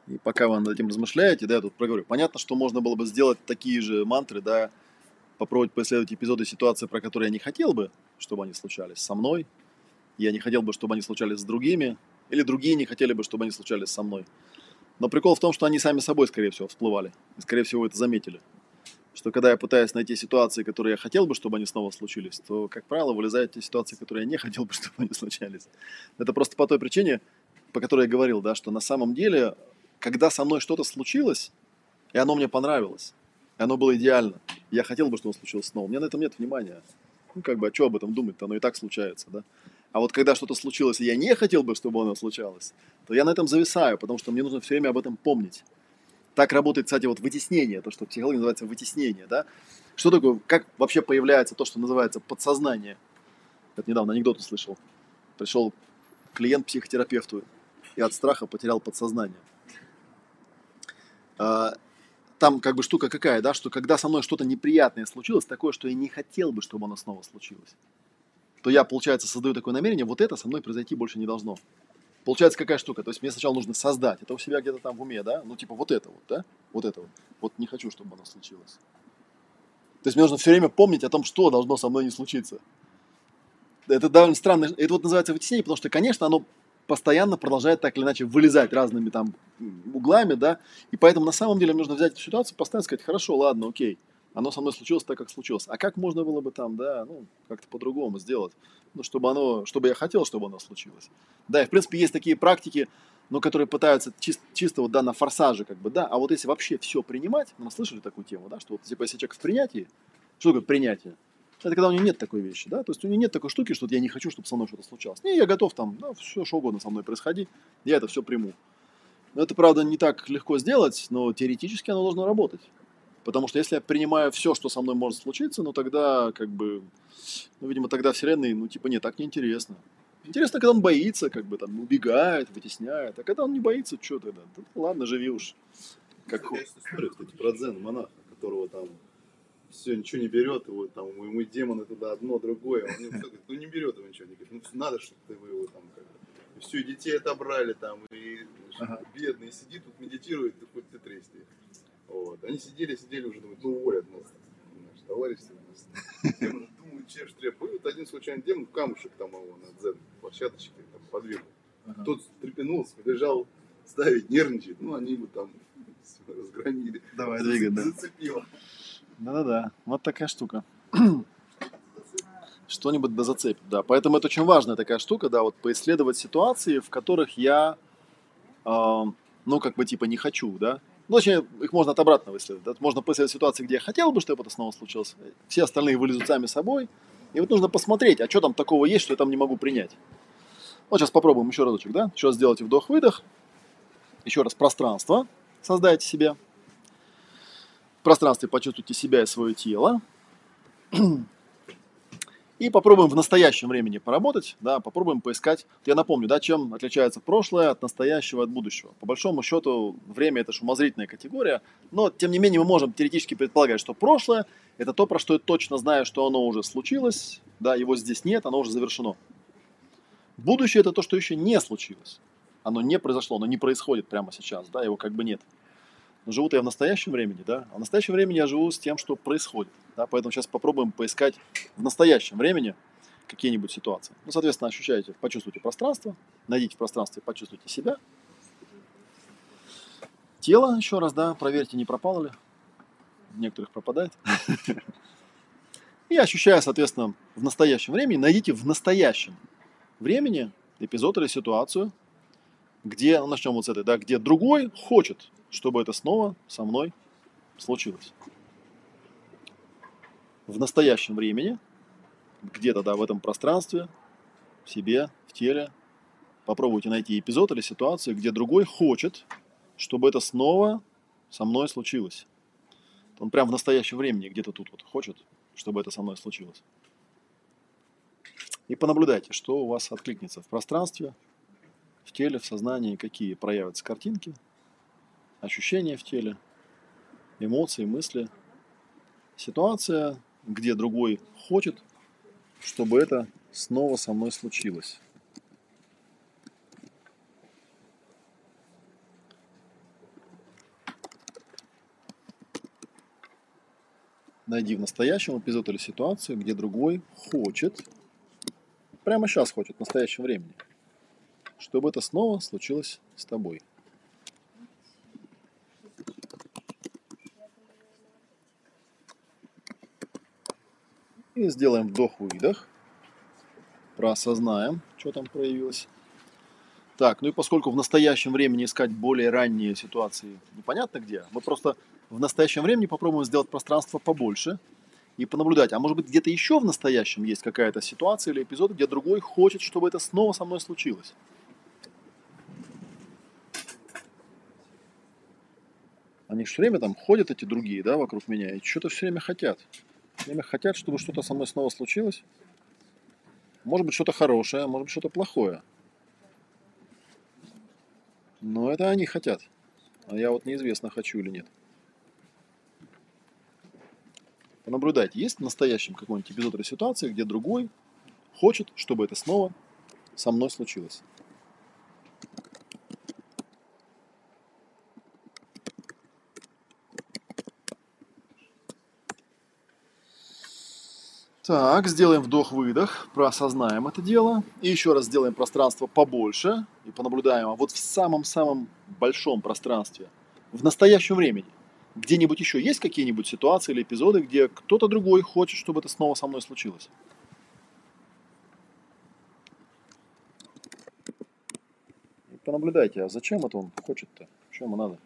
И пока вы над этим размышляете, да, я тут проговорю. Понятно, что можно было бы сделать такие же мантры, да, попробовать поисследовать эпизоды, ситуации, про которые я не хотел бы, чтобы они случались со мной. Я не хотел бы, чтобы они случались с другими. Или другие не хотели бы, чтобы они случались со мной. Но прикол в том, что они сами собой, скорее всего, всплывали. И, скорее всего, это заметили. Что когда я пытаюсь найти ситуации, которые я хотел бы, чтобы они снова случились, то, как правило, вылезают те ситуации, которые я не хотел бы, чтобы они случались. Это просто по той причине, по которой я говорил, да, что на самом деле, когда со мной что-то случилось, и оно мне понравилось, и оно было идеально. Я хотел бы, чтобы он случился снова. У меня на этом нет внимания. Ну, как бы, а что об этом думать-то? Оно и так случается, да? А вот когда что-то случилось, и я не хотел бы, чтобы оно случалось, то я на этом зависаю, потому что мне нужно все время об этом помнить. Так работает, кстати, вот вытеснение, то, что в психологии называется вытеснение, да? Что такое, как вообще появляется то, что называется подсознание? Я недавно анекдот услышал. Пришел клиент к психотерапевту и от страха потерял подсознание. Там как бы штука какая, да, что когда со мной что-то неприятное случилось, такое, что я не хотел бы, чтобы оно снова случилось, то я, получается, создаю такое намерение, вот это со мной произойти больше не должно. Получается, какая штука? То есть мне сначала нужно создать, это у себя где-то там в уме, да, ну типа вот это вот, да, вот это вот, вот не хочу, чтобы оно случилось. То есть мне нужно все время помнить о том, что должно со мной не случиться. Это довольно странно, это вот называется вытеснение, потому что, конечно, оно постоянно продолжает так или иначе вылезать разными там углами, да, и поэтому на самом деле нужно взять эту ситуацию, поставить, сказать, хорошо, ладно, окей, оно со мной случилось так, как случилось, а как можно было бы там, да, ну, как-то по-другому сделать, ну, чтобы оно, чтобы я хотел, чтобы оно случилось, да, и в принципе есть такие практики, но которые пытаются чис- чисто вот, да, на форсаже, как бы, да, а вот если вообще все принимать, мы слышали такую тему, да, что вот, типа, если человек в принятии, что такое принятие? Это когда у него нет такой вещи, да, то есть у него нет такой штуки, что я не хочу, чтобы со мной что-то случалось. Не, я готов там, да, все, что угодно со мной происходи, я это все приму. Но это, правда, не так легко сделать, но теоретически оно должно работать. Потому что если я принимаю все, что со мной может случиться, ну тогда, как бы, ну, видимо, тогда Вселенной, ну, типа, не, так неинтересно. Интересно, когда он боится, как бы, там, убегает, вытесняет, а когда он не боится, что тогда? Да, ладно, живи уж. Как... Я историю, кстати, про дзен-монаха, которого там... все, ничего не берет его, там, ему демоны туда одно, другое, он говорит, ну не берет его ничего, не говорит, ну надо, чтобы вы его там, как бы, все, и детей отобрали там, и ага. Бедный сидит, тут медитирует, и хоть ты тресни. Вот, они сидели, сидели уже, думают, ну уволят нас, наши товарищи, нас, демоны думают, чем же требуют, и вот один случайный демон камушек там его на дзен-площадочке там подвинул, ага. Тот трепенулся, побежал ставить, нервничает, ну они его там все разгромили, давай двигать, да. Зацепило. Да-да-да, вот такая штука. Что-нибудь да зацепит, да. Поэтому это очень важная такая штука, да, вот поисследовать ситуации, в которых я, э, ну, как бы, типа, не хочу, да. Ну, точнее, их можно от обратного исследовать, да? Можно поисследовать ситуации, где я хотел бы, чтобы это снова случилось, все остальные вылезут сами собой, и вот нужно посмотреть, а что там такого есть, что я там не могу принять. Вот сейчас попробуем еще разочек, да. Еще раз сделайте вдох-выдох, еще раз пространство создайте себе. В пространстве почувствуйте себя и свое тело. И попробуем в настоящем времени поработать, да, попробуем поискать. Я напомню, да, чем отличается прошлое от настоящего, от будущего. По большому счету, время – это умозрительная категория, но, тем не менее, мы можем теоретически предполагать, что прошлое – это то, про что я точно знаю, что оно уже случилось, да, его здесь нет, оно уже завершено. Будущее – это то, что еще не случилось, оно не произошло, оно не происходит прямо сейчас, да, его как бы нет. Живу-то я в настоящем времени, да, а в настоящем времени я живу с тем, что происходит, да, поэтому сейчас попробуем поискать в настоящем времени какие-нибудь ситуации. Ну, соответственно, ощущаете, почувствуйте пространство, найдите в пространстве, почувствуйте себя. Тело еще раз, да, проверьте, не пропало ли. В некоторых пропадает. И ощущая, соответственно, в настоящем времени, найдите в настоящем времени эпизод или ситуацию, где, ну, начнем вот с этой, да, где другой хочет, чтобы это снова со мной случилось. В настоящем времени, где-то, да, в этом пространстве, в себе, в теле, попробуйте найти эпизод или ситуацию, где другой хочет, чтобы это снова со мной случилось. Он прям в настоящем времени где-то тут вот хочет, чтобы это со мной случилось. И понаблюдайте, что у вас откликнется в пространстве, в теле, в сознании, какие проявятся картинки, ощущения в теле, эмоции, мысли. Ситуация, где другой хочет, чтобы это снова со мной случилось. Найди в настоящем эпизод или ситуацию, где другой хочет, прямо сейчас хочет, в настоящем времени, чтобы это снова случилось с тобой. И сделаем вдох-выдох. Проосознаем, что там проявилось. Так, ну и поскольку в настоящем времени искать более ранние ситуации непонятно где, мы просто в настоящем времени попробуем сделать пространство побольше и понаблюдать. А может быть, где-то еще в настоящем есть какая-то ситуация или эпизод, где другой хочет, чтобы это снова со мной случилось. Они все время там ходят, эти другие, да, вокруг меня, и что-то все время хотят. Все время хотят, чтобы что-то со мной снова случилось. Может быть, что-то хорошее, может быть, что-то плохое. Но это они хотят. А я вот неизвестно, хочу или нет. Понаблюдайте, есть в настоящем какой-нибудь эпизод или ситуации, где другой хочет, чтобы это снова со мной случилось. Так, сделаем вдох-выдох, проосознаем это дело. И еще раз сделаем пространство побольше и понаблюдаем, а вот в самом-самом большом пространстве, в настоящем времени, где-нибудь еще есть какие-нибудь ситуации или эпизоды, где кто-то другой хочет, чтобы это снова со мной случилось? И понаблюдайте, а зачем это он хочет-то? Что ему надо?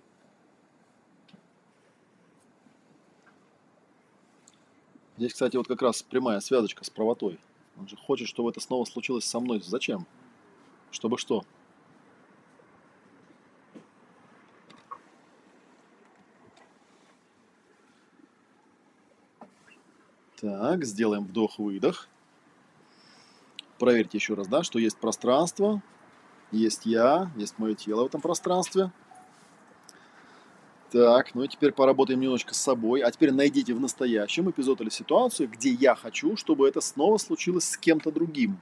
Здесь, кстати, вот как раз прямая связочка с правотой. Он же хочет, чтобы это снова случилось со мной. Зачем? Чтобы что? Так, сделаем вдох-выдох. Проверьте еще раз, да, что есть пространство, есть я, есть мое тело в этом пространстве. Так, ну и теперь поработаем немножко с собой. А теперь найдите в настоящем эпизод или ситуацию, где я хочу, чтобы это снова случилось с кем-то другим.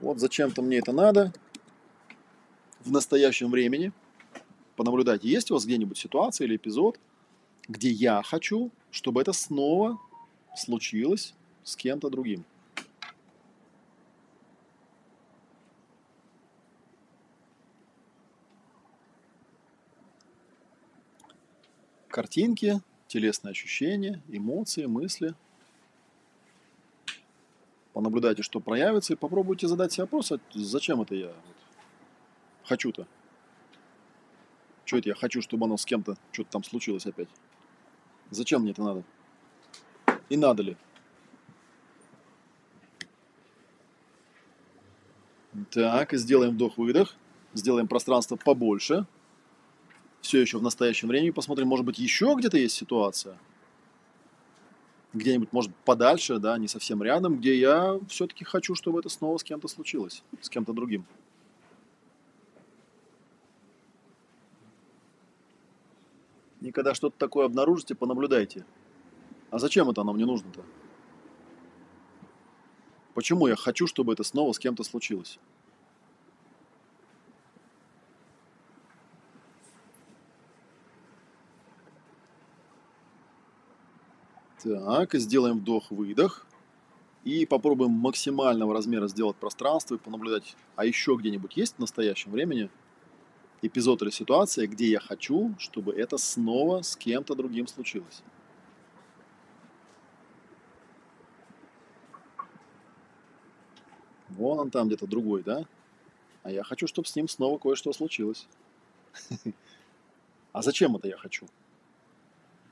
Вот зачем-то мне это надо. В настоящем времени понаблюдайте, есть у вас где-нибудь ситуация или эпизод, где я хочу, чтобы это снова случилось с кем-то другим. Картинки, телесные ощущения, эмоции, мысли. Понаблюдайте, что проявится, и попробуйте задать себе вопрос, а зачем это я вот хочу-то? Что это я хочу, чтобы оно с кем-то, что-то там случилось опять? Зачем мне это надо? И надо ли? Так, сделаем вдох-выдох. Сделаем пространство побольше. Все еще в настоящем времени. Посмотрим, может быть, еще где-то есть ситуация. Где-нибудь, может, подальше, да, не совсем рядом, где я все-таки хочу, чтобы это снова с кем-то случилось. С кем-то другим. И когда что-то такое обнаружите, понаблюдайте. А зачем это оно мне нужно-то? Почему я хочу, чтобы это снова с кем-то случилось? Так, сделаем вдох-выдох. И попробуем максимального размера сделать пространство и понаблюдать, а еще где-нибудь есть в настоящем времени эпизод или ситуация, где я хочу, чтобы это снова с кем-то другим случилось. Вон он там где-то другой, да? А я хочу, чтобы с ним снова кое-что случилось. А зачем это я хочу?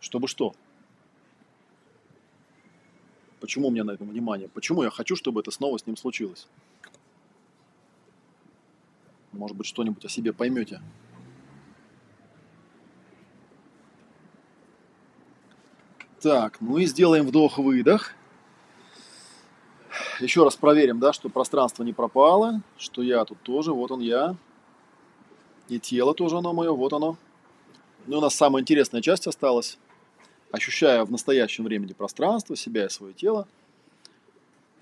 Чтобы что? Почему у меня на этом внимание? Почему я хочу, чтобы это снова с ним случилось? Может быть, что-нибудь о себе поймете. Так, ну и сделаем вдох-выдох. Еще раз проверим, да, что пространство не пропало, что я тут тоже, вот он я. И тело тоже оно мое, вот оно. Ну и у нас самая интересная часть осталась. Ощущая в настоящем времени пространство, себя и свое тело,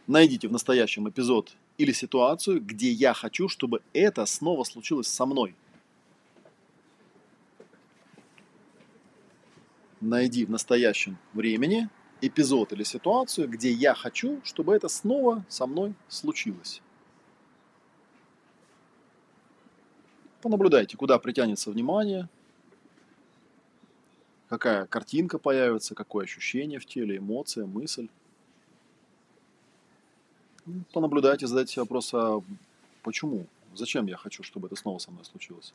найдите в настоящем эпизод или ситуацию, где я хочу, чтобы это снова случилось со мной. Найди в настоящем времени эпизод или ситуацию, где я хочу, чтобы это снова со мной случилось. Понаблюдайте, куда притянется внимание, какая картинка появится, какое ощущение в теле, эмоция, мысль. Понаблюдайте, задайте вопрос, а почему, зачем я хочу, чтобы это снова со мной случилось.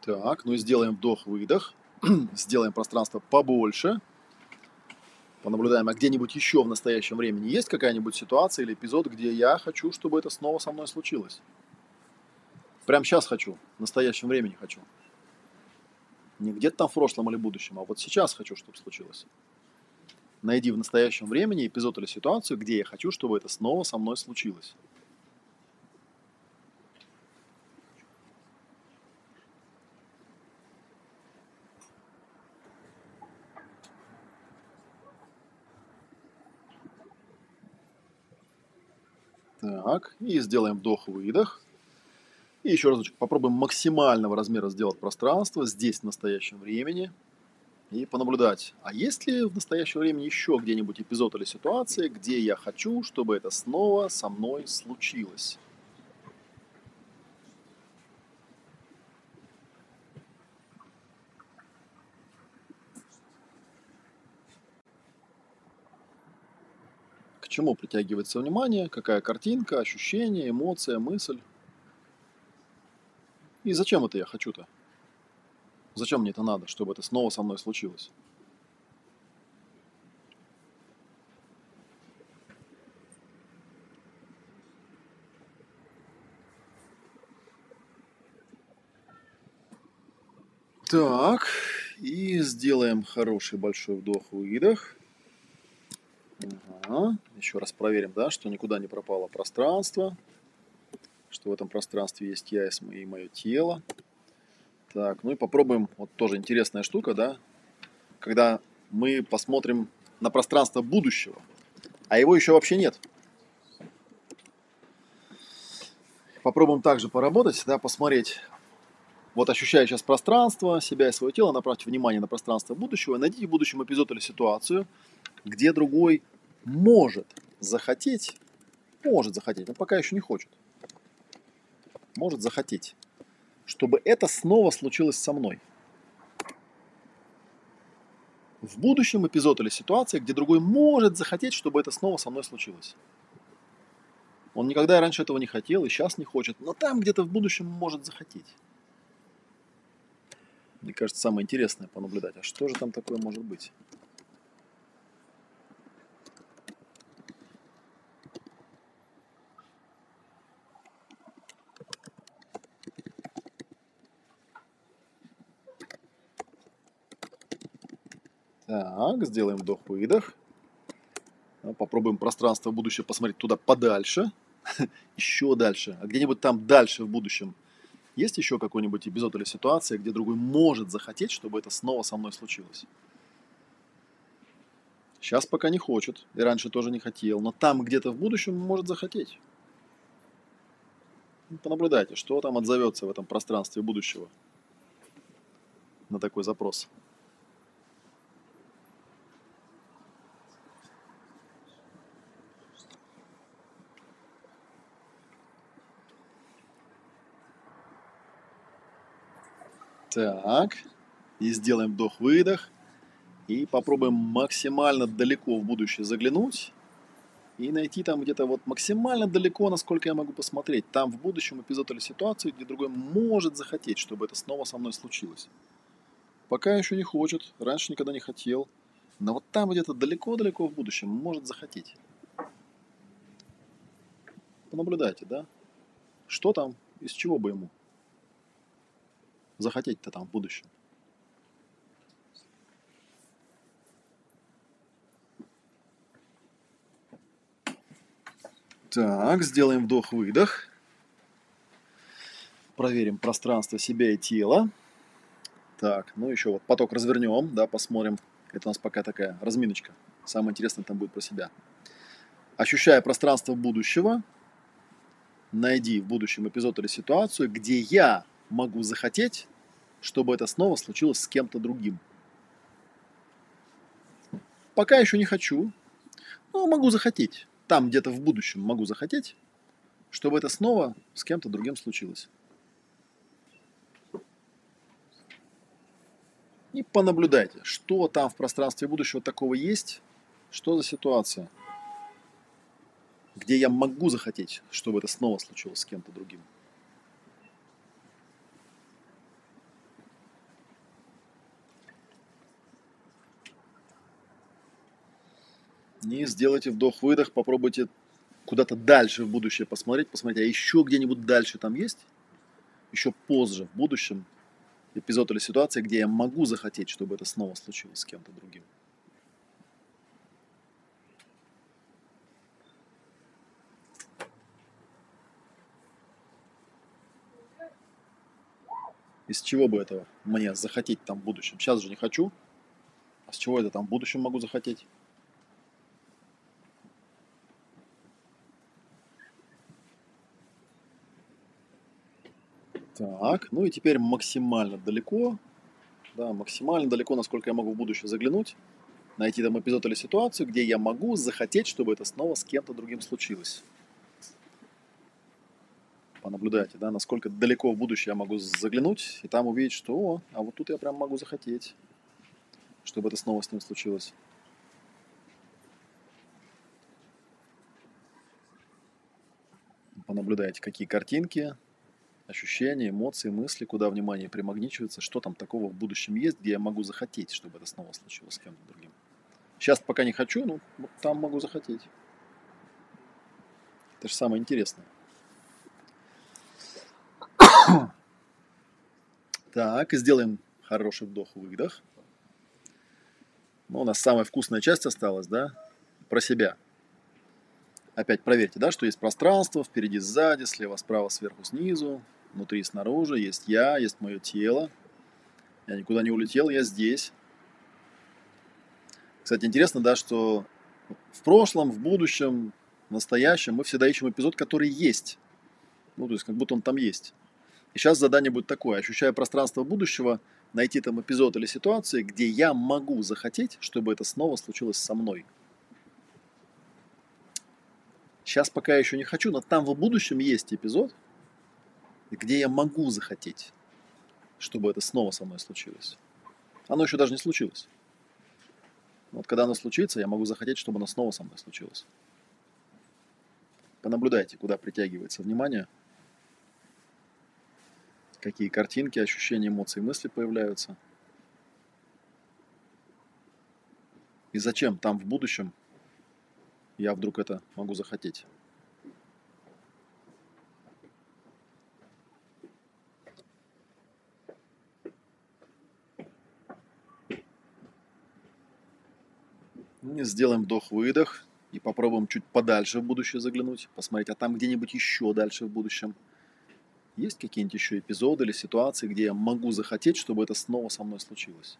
Так, ну и сделаем вдох-выдох, сделаем пространство побольше. Понаблюдаем, а где-нибудь еще в настоящем времени есть какая-нибудь ситуация или эпизод, где я хочу, чтобы это снова со мной случилось? Прямо сейчас хочу, в настоящем времени хочу. Не где-то там в прошлом или будущем, а вот сейчас хочу, чтобы случилось. Найди в настоящем времени эпизод или ситуацию, где я хочу, чтобы это снова со мной случилось. Так, и сделаем вдох-выдох. И еще разочек попробуем максимального размера сделать пространство здесь, в настоящем времени. И понаблюдать, а есть ли в настоящем времени еще где-нибудь эпизод или ситуация, где я хочу, чтобы это снова со мной случилось. К чему притягивается внимание, какая картинка, ощущение, эмоция, мысль. И зачем это я хочу-то? Зачем мне это надо, чтобы это снова со мной случилось? Так, и сделаем хороший большой вдох-выдох. Ага. Еще раз проверим, да, что никуда не пропало пространство, что в этом пространстве есть я и мое тело. Так, ну и попробуем, вот тоже интересная штука, да, когда мы посмотрим на пространство будущего, а его еще вообще нет. Попробуем также поработать, да, посмотреть. Вот ощущая сейчас пространство, себя и свое тело, направьте внимание на пространство будущего, и найдите в будущем эпизод или ситуацию, где другой может захотеть, может захотеть, но пока еще не хочет, может захотеть, чтобы это снова случилось со мной. В будущем эпизод или ситуация, где другой может захотеть, чтобы это снова со мной случилось. Он никогда раньше этого не хотел и сейчас не хочет, но там где-то в будущем может захотеть. Мне кажется, самое интересное понаблюдать, а что же там такое может быть? Так, сделаем вдох-выдох. Попробуем пространство будущего посмотреть туда подальше. Еще дальше. А где-нибудь там дальше в будущем есть еще какой-нибудь эпизод или ситуация, где другой может захотеть, чтобы это снова со мной случилось? Сейчас пока не хочет. И раньше тоже не хотел. Но там где-то в будущем может захотеть. Понаблюдайте, что там отзовется в этом пространстве будущего на такой запрос. Так, и сделаем вдох-выдох. И попробуем максимально далеко в будущее заглянуть. И найти там где-то вот максимально далеко, насколько я могу посмотреть. Там в будущем эпизод или ситуацию, где другой может захотеть, чтобы это снова со мной случилось. Пока еще не хочет, раньше никогда не хотел. Но вот там где-то далеко-далеко в будущем может захотеть. Понаблюдайте, да? Что там, из чего бы ему захотеть-то там в будущем? Так, сделаем вдох-выдох. Проверим пространство себя и тела. Так, ну еще вот поток развернем, да, посмотрим. Это у нас пока такая разминочка. Самое интересное там будет про себя. Ощущая пространство будущего, найди в будущем эпизод или ситуацию, где я могу захотеть, чтобы это снова случилось с кем-то другим. Пока еще не хочу, но могу захотеть. Там где-то в будущем могу захотеть, чтобы это снова с кем-то другим случилось. И понаблюдайте, что там в пространстве будущего такого есть, что за ситуация, где я могу захотеть, чтобы это снова случилось с кем-то другим. И сделайте вдох-выдох, попробуйте куда-то дальше в будущее посмотреть, посмотрите, а еще где-нибудь дальше там есть, еще позже, в будущем, эпизод или ситуация, где я могу захотеть, чтобы это снова случилось с кем-то другим. Из чего бы этого мне захотеть там в будущем? Сейчас же не хочу, а с чего это там в будущем могу захотеть? Так, ну и теперь максимально далеко, да, максимально далеко, насколько я могу в будущее заглянуть, найти там эпизод или ситуацию, где я могу захотеть, чтобы это снова с кем-то другим случилось. Понаблюдайте, да, насколько далеко в будущее я могу заглянуть и там увидеть, что, о, а вот тут я прям могу захотеть, чтобы это снова с ним случилось. Понаблюдайте, какие картинки. Ощущения, эмоции, мысли, куда внимание примагничивается, что там такого в будущем есть, где я могу захотеть, чтобы это снова случилось с кем-то другим. Сейчас пока не хочу, но вот там могу захотеть. Это же самое интересное. Так, сделаем хороший вдох-выдох. Ну, у нас самая вкусная часть осталась, да? Про себя. Опять проверьте, да, что есть пространство, впереди, сзади, слева, справа, сверху, снизу, внутри и снаружи, есть я, есть мое тело. Я никуда не улетел, я здесь. Кстати, интересно, да, что в прошлом, в будущем, в настоящем мы всегда ищем эпизод, который есть. Ну, то есть, как будто он там есть. И сейчас задание будет такое, ощущая пространство будущего, найти там эпизод или ситуацию, где я могу захотеть, чтобы это снова случилось со мной. Сейчас пока еще не хочу, но там в будущем есть эпизод, где я могу захотеть, чтобы это снова со мной случилось. Оно еще даже не случилось. Вот когда оно случится, я могу захотеть, чтобы оно снова со мной случилось. Понаблюдайте, куда притягивается внимание, какие картинки, ощущения, эмоции, мысли появляются. И зачем там в будущем я вдруг это могу захотеть. И сделаем вдох-выдох и попробуем чуть подальше в будущее заглянуть, посмотреть, а там где-нибудь еще дальше в будущем есть какие-нибудь еще эпизоды или ситуации, где я могу захотеть, чтобы это снова со мной случилось.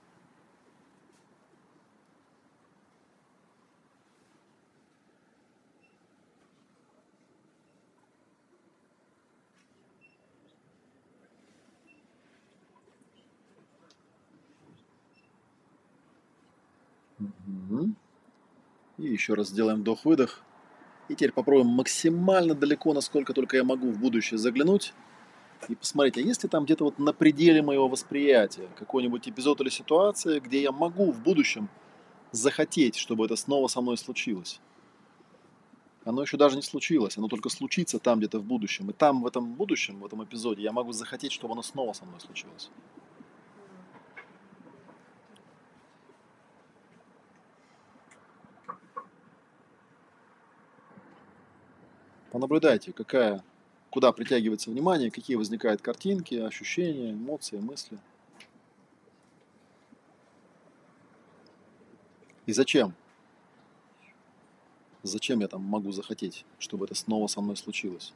И еще раз сделаем вдох-выдох. И теперь попробуем максимально далеко, насколько только я могу в будущее заглянуть. и посмотреть, а есть ли там где-то вот на пределе моего восприятия какой-нибудь эпизод или ситуация, где я могу в будущем захотеть, чтобы это снова со мной случилось. Оно еще даже не случилось, оно только случится там где-то в будущем. И там в этом будущем, в этом эпизоде я могу захотеть, чтобы оно снова со мной случилось. Понаблюдайте, какая, куда притягивается внимание, какие возникают картинки, ощущения, эмоции, мысли. И зачем? Зачем я там могу захотеть, чтобы это снова со мной случилось?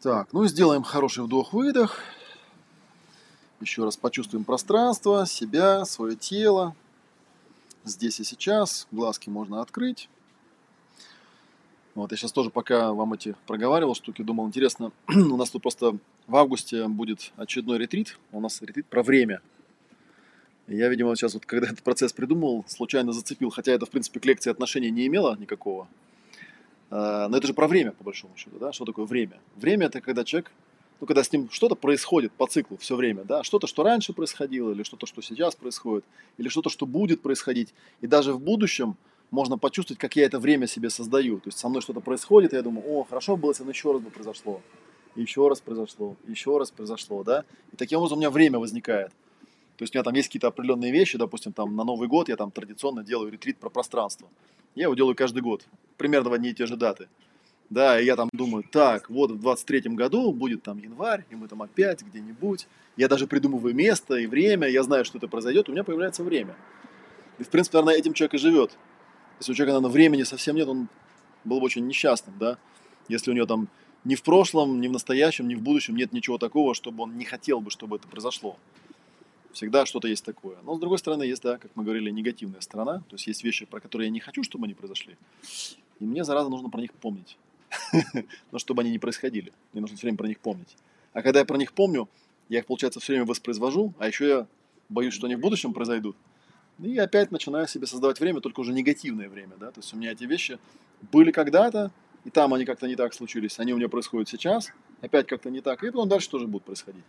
Так, ну сделаем хороший вдох-выдох. Еще раз почувствуем пространство, себя, свое тело. Здесь и сейчас. Глазки можно открыть. Вот, я сейчас тоже пока вам эти проговаривал штуки, думал, интересно, у нас тут просто в августе будет очередной ретрит, у нас ретрит про время. Я, видимо, сейчас вот, когда этот процесс придумал, случайно зацепил, хотя это, в принципе, к лекции отношения не имело никакого. Но это же про время, по большому счету, да, что такое время? Время – это когда человек, ну, когда с ним что-то происходит по циклу все время, да, что-то, что раньше происходило, или что-то, что сейчас происходит, или что-то, что будет происходить, и даже в будущем, можно почувствовать, как я это время себе создаю. То есть со мной что-то происходит, и я думаю, о, хорошо было, если оно еще раз бы произошло. Еще раз произошло, еще раз произошло, да. И таким образом у меня время возникает. То есть у меня там есть какие-то определенные вещи, допустим, там на Новый год я там традиционно делаю ретрит про пространство. Я его делаю каждый год, примерно в одни и те же даты. Да, и я там думаю, так, вот в двадцать третьем году будет там январь, и мы там опять где-нибудь. Я даже придумываю место и время, я знаю, что это произойдет, у меня появляется время. И, в принципе, наверное, этим человек и живет. Если у человека, наверное, времени совсем нет, он был бы очень несчастным, да? Если у него там ни в прошлом, ни в настоящем, ни в будущем нет ничего такого, чтобы он не хотел бы, чтобы это произошло. Всегда что-то есть такое. Но, с другой стороны, есть, да, как мы говорили, негативная сторона. То есть есть вещи, про которые я не хочу, чтобы они произошли. И мне, зараза, нужно про них помнить. Но чтобы они не происходили. Мне нужно все время про них помнить. А когда я про них помню, я их, получается, все время воспроизвожу, а еще я боюсь, что они в будущем произойдут. И опять начинаю себе создавать время, только уже негативное время, да, то есть у меня эти вещи были когда-то, и там они как-то не так случились, они у меня происходят сейчас, опять как-то не так, и потом дальше тоже будут происходить.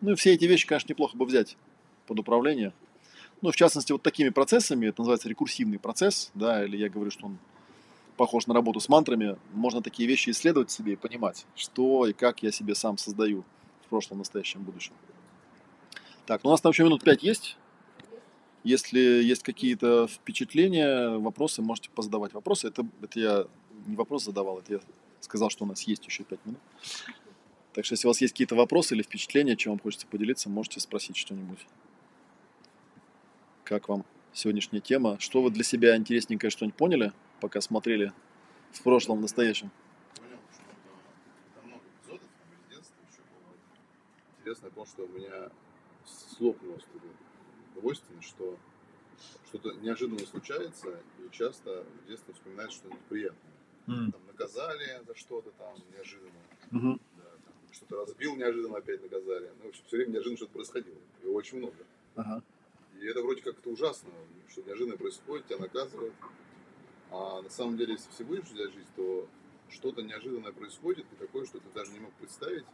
Ну и все эти вещи, конечно, неплохо бы взять под управление, ну, в частности, вот такими процессами, это называется рекурсивный процесс, да, или я говорю, что он похож на работу с мантрами, можно такие вещи исследовать себе и понимать, что и как я себе сам создаю в прошлом, настоящем, будущем. Так, ну у нас там еще минут пять есть. Если есть какие-то впечатления, вопросы, можете позадавать вопросы. Это, это я не вопрос задавал, это я сказал, что у нас есть еще пять минут. Так что, если у вас есть какие-то вопросы или впечатления, чем вам хочется поделиться, можете спросить что-нибудь. Как вам сегодняшняя тема? Что вы для себя интересненькое что-нибудь поняли, пока смотрели в прошлом, в настоящем? Понял, что там много эпизодов, из детства еще было. Интересно, потому что у меня слопнулось туда. Двойственно, что что-то неожиданное случается, и часто в детстве вспоминают что-то неприятное. Mm. Там наказали за что-то там неожиданно, mm-hmm. да, там, что-то разбил неожиданно, опять наказали. Ну, в общем, все время неожиданно что-то происходило, и очень много. Uh-huh. И это вроде как-то ужасно, что неожиданно происходит, тебя наказывают. А на самом деле, если все будешь взять жизнь, то что-то неожиданное происходит, и такое, что ты даже не мог представить,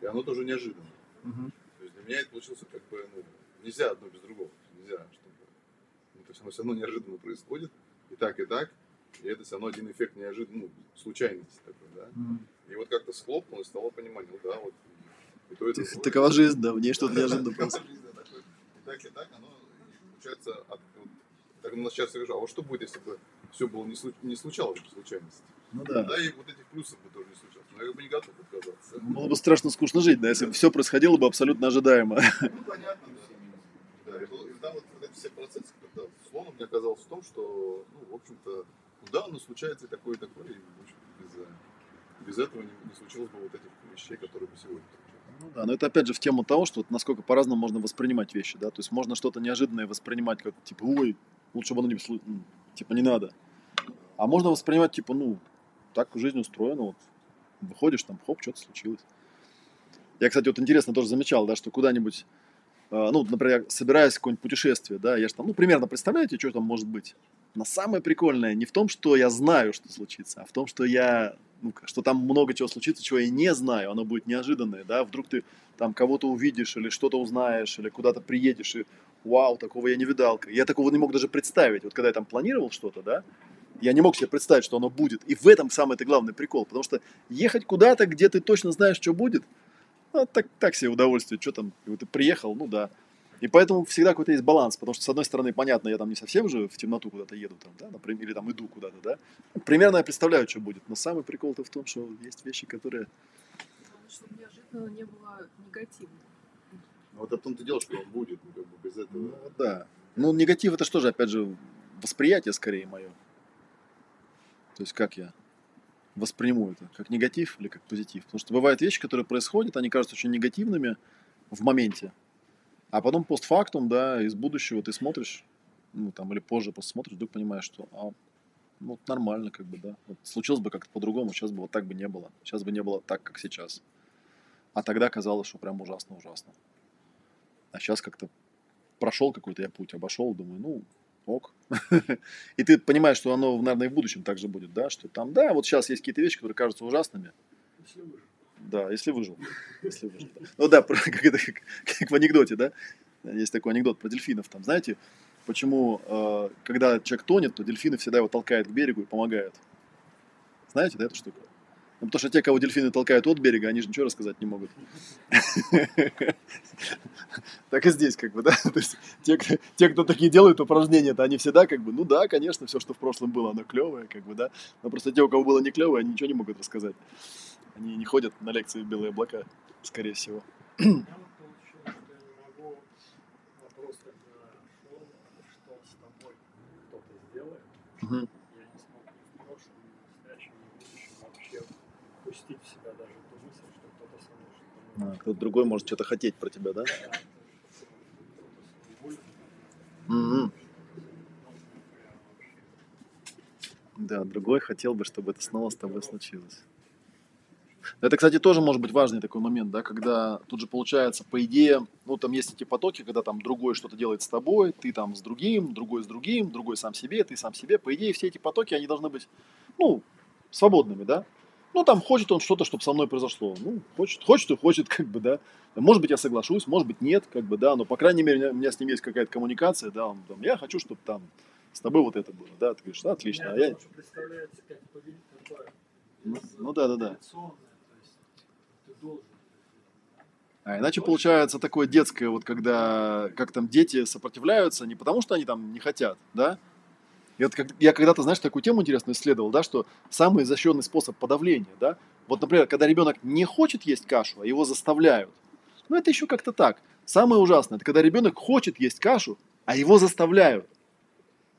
и оно тоже неожиданно. Mm-hmm. То есть для меня это получилось как бы, ну, нельзя одно без другого, нельзя, чтобы, ну, то есть оно все равно неожиданно происходит, и так, и так, и это все равно один эффект неожиданный, ну, случайности такой, да, mm-hmm. и вот как-то схлопнулось, стало понимание, ну, да, вот, и то, и другое. Такова жизнь, да, в ней что-то неожиданно происходит. И так, и так, оно, получается, от, вот, так у нас сейчас я говорю, а вот что будет, если бы все было не, случ, не случалось бы случайности? Ну да. Да, и вот этих плюсов бы тоже не случалось, но я бы не готов отказаться. Было бы страшно скучно жить, да, если бы да. все происходило бы абсолютно ожидаемо. Ну, понятно, да. И там вот этот все процесс, когда словно мне оказалось в том, что, ну, в общем-то, да, но случается такое и такое, и без, без этого не, не случилось бы вот этих вещей, которые бы сегодня. Ну да, но это опять же в тему того, что вот насколько по-разному можно воспринимать вещи, да, то есть можно что-то неожиданное воспринимать как, типа, ой, лучше бы оно не, типа, не надо, а можно воспринимать, типа, ну, так жизнь устроена, вот, выходишь, там, хоп, что-то случилось. Я, кстати, вот интересно тоже замечал, да, что куда-нибудь... ну, например, я собираюсь в какое-нибудь путешествие, да, я же там, ну, примерно представляете, что там может быть. Но самое прикольное не в том, что я знаю, что случится, а в том, что я, ну, что там много чего случится, чего я не знаю, оно будет неожиданное, да, вдруг ты там кого-то увидишь или что-то узнаешь, или куда-то приедешь, и вау, такого я не видал, я такого не мог даже представить, вот когда я там планировал что-то, да, я не мог себе представить, что оно будет, и в этом самый-то главный прикол, потому что ехать куда-то, где ты точно знаешь, что будет, ну, так, так себе удовольствие, что там, и вот ты приехал, ну да. И поэтому всегда какой-то есть баланс, потому что, с одной стороны, понятно, я там не совсем же в темноту куда-то еду, там, да, например, или там иду куда-то, да, примерно я представляю, что будет, но самый прикол-то в том, что есть вещи, которые... Главное, чтобы неожиданно не было негативно. Вот о том ты делаешь, что он будет, как бы без этого... Ну, да, ну негатив это что же, опять же, восприятие скорее мое, то есть как я восприму это, как негатив или как позитив, потому что бывают вещи, которые происходят, они кажутся очень негативными в моменте, а потом постфактум, да, из будущего ты смотришь, ну, там, или позже просто смотришь, вдруг понимаешь, что, а, ну, нормально, как бы, да. Вот случилось бы как-то по-другому, сейчас бы вот так бы не было. Сейчас бы не было так, как сейчас. А тогда казалось, что прям ужасно-ужасно. А сейчас как-то прошел какой-то я путь, обошел, думаю, ну, ок. И ты понимаешь, что оно, наверное, и в будущем так же будет, да, что там, да, вот сейчас есть какие-то вещи, которые кажутся ужасными. Да, если выжил. Если выжил да. Ну да, про, как, это, как, как в анекдоте, да? Есть такой анекдот про дельфинов. Там, знаете, почему, э, когда человек тонет, то дельфины всегда его толкают к берегу и помогают. Знаете, да, эту штуку? Ну, потому что те, кого дельфины толкают от берега, они же ничего рассказать не могут. Так и здесь, как бы, да? То есть те, кто такие делают упражнения, то они всегда, как бы, ну да, конечно, все, что в прошлом было, оно клевое, как бы, да? Но просто те, у кого было не клевое, они ничего не могут рассказать. Они не ходят на лекции в Белые Облака, скорее всего. Я вот получил, что я не могу вопрос, когда шел, что с тобой кто-то сделает. Угу. Я не смог ни в прошлом, ни в настоящем, ни в будущем вообще пустить в себя даже эту мысль, что кто-то со мной что-то может. А, кто-то другой может что-то хотеть про тебя, да? Да, кто-то со мной будет. Да, другой хотел бы, чтобы это снова с тобой случилось. Это, кстати, тоже может быть важный такой момент, да, когда тут же получается, по идее, ну, там есть эти потоки, когда там другой что-то делает с тобой, ты там с другим, другой с другим, другой сам себе, ты сам себе. По идее, все эти потоки, они должны быть, ну, свободными, да. Ну, там хочет он что-то, чтобы со мной произошло. Ну, хочет, хочет и хочет, как бы, да. Может быть, я соглашусь, может быть, нет, как бы, да, но, по крайней мере, у меня с ним есть какая-то коммуникация, да, он там, я хочу, чтобы там с тобой вот это было, да, ты говоришь, да, отлично. А я... Ну, ну, да, да, да. А иначе получается такое детское, вот когда, как там дети сопротивляются, не потому что они там не хотят, да? И вот как, я когда-то, знаешь, такую тему интересную исследовал, да, что самый изощренный способ подавления, да? Вот, например, когда ребенок не хочет есть кашу, а его заставляют. Ну, это еще как-то так. Самое ужасное, это когда ребенок хочет есть кашу, а его заставляют.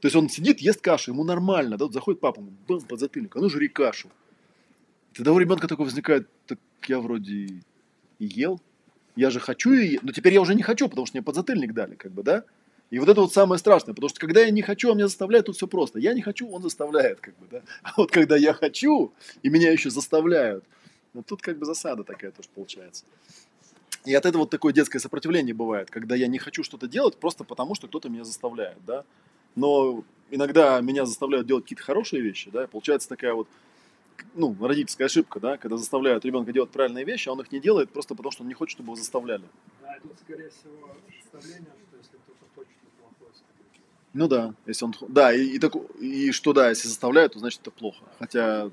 То есть он сидит, ест кашу, ему нормально, да? Вот заходит папа, ему бам, под затыльник, а ну жри кашу. Тогда у ребенка такое возникает, так я вроде и ел, я же хочу и ел, но теперь я уже не хочу, потому что мне подзатыльник дали, как бы, да? И вот это вот самое страшное, потому что когда я не хочу, а меня заставляют, тут все просто. Я не хочу, он заставляет, как бы, да? А вот когда я хочу, и меня еще заставляют, ну тут как бы засада такая тоже получается. И от этого вот такое детское сопротивление бывает, когда я не хочу что-то делать просто потому, что кто-то меня заставляет, да? Но иногда меня заставляют делать какие-то хорошие вещи, да, и получается такая вот, ну, родительская ошибка, да, когда заставляют ребенка делать правильные вещи, а он их не делает просто потому, что он не хочет, чтобы его заставляли. Да, это, скорее всего, представление, что если кто-то хочет, то плохое. Ну да, если он, да, и, и, так, и что, да, если заставляют, то значит это плохо, хотя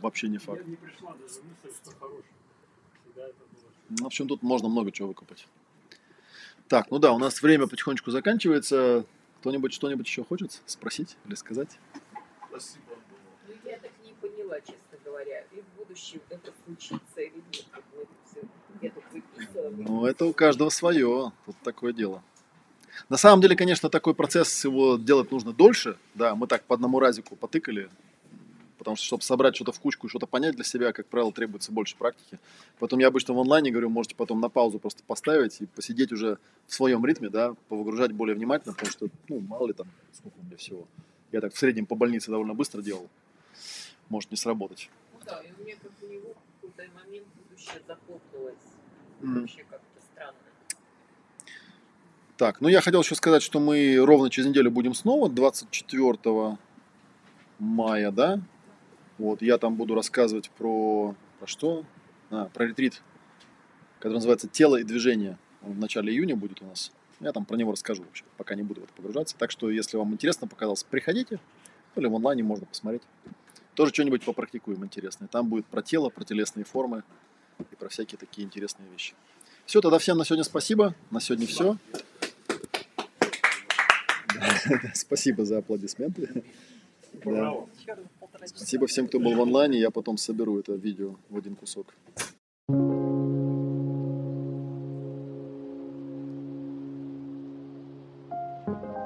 вообще не факт. Не пришла даже мысль, что хорошее. Всегда это было. Ну, в общем, тут можно много чего выкопать. Так, ну да, у нас время потихонечку заканчивается. Кто-нибудь что-нибудь еще хочет спросить или сказать? Спасибо. Честно говоря, и в будущем это случится или нет, мы все, я тут выписала. Ну, это у каждого свое, вот такое дело. На самом деле, конечно, такой процесс, его делать нужно дольше, да, мы так по одному разику потыкали, потому что, чтобы собрать что-то в кучку, что-то понять для себя, как правило, требуется больше практики. Поэтому я обычно в онлайне говорю, можете потом на паузу просто поставить и посидеть уже в своем ритме, да, повыгружать более внимательно, потому что, ну, мало ли там, сколько у меня всего. Я так в среднем по больнице довольно быстро делал. Может не сработать. Ну да, и у меня как у него в какой-то момент будущее захлопнулось. Mm-hmm. Вообще как-то странно. Так, ну я хотел еще сказать, что мы ровно через неделю будем снова, двадцать четвёртого мая, да? Вот, я там буду рассказывать про, про что? А, про ретрит, который называется «Тело и движение». Он в начале июня будет у нас. Я там про него расскажу вообще, пока не буду в это погружаться. Так что, если вам интересно показалось, приходите. Или в онлайне можно посмотреть. Тоже что-нибудь попрактикуем интересное. Там будет про тело, про телесные формы и про всякие такие интересные вещи. Все, тогда всем на сегодня спасибо. На сегодня все. Спасибо за аплодисменты. Да. Спасибо всем, кто был в онлайне. Я потом соберу это видео в один кусок. Thank you.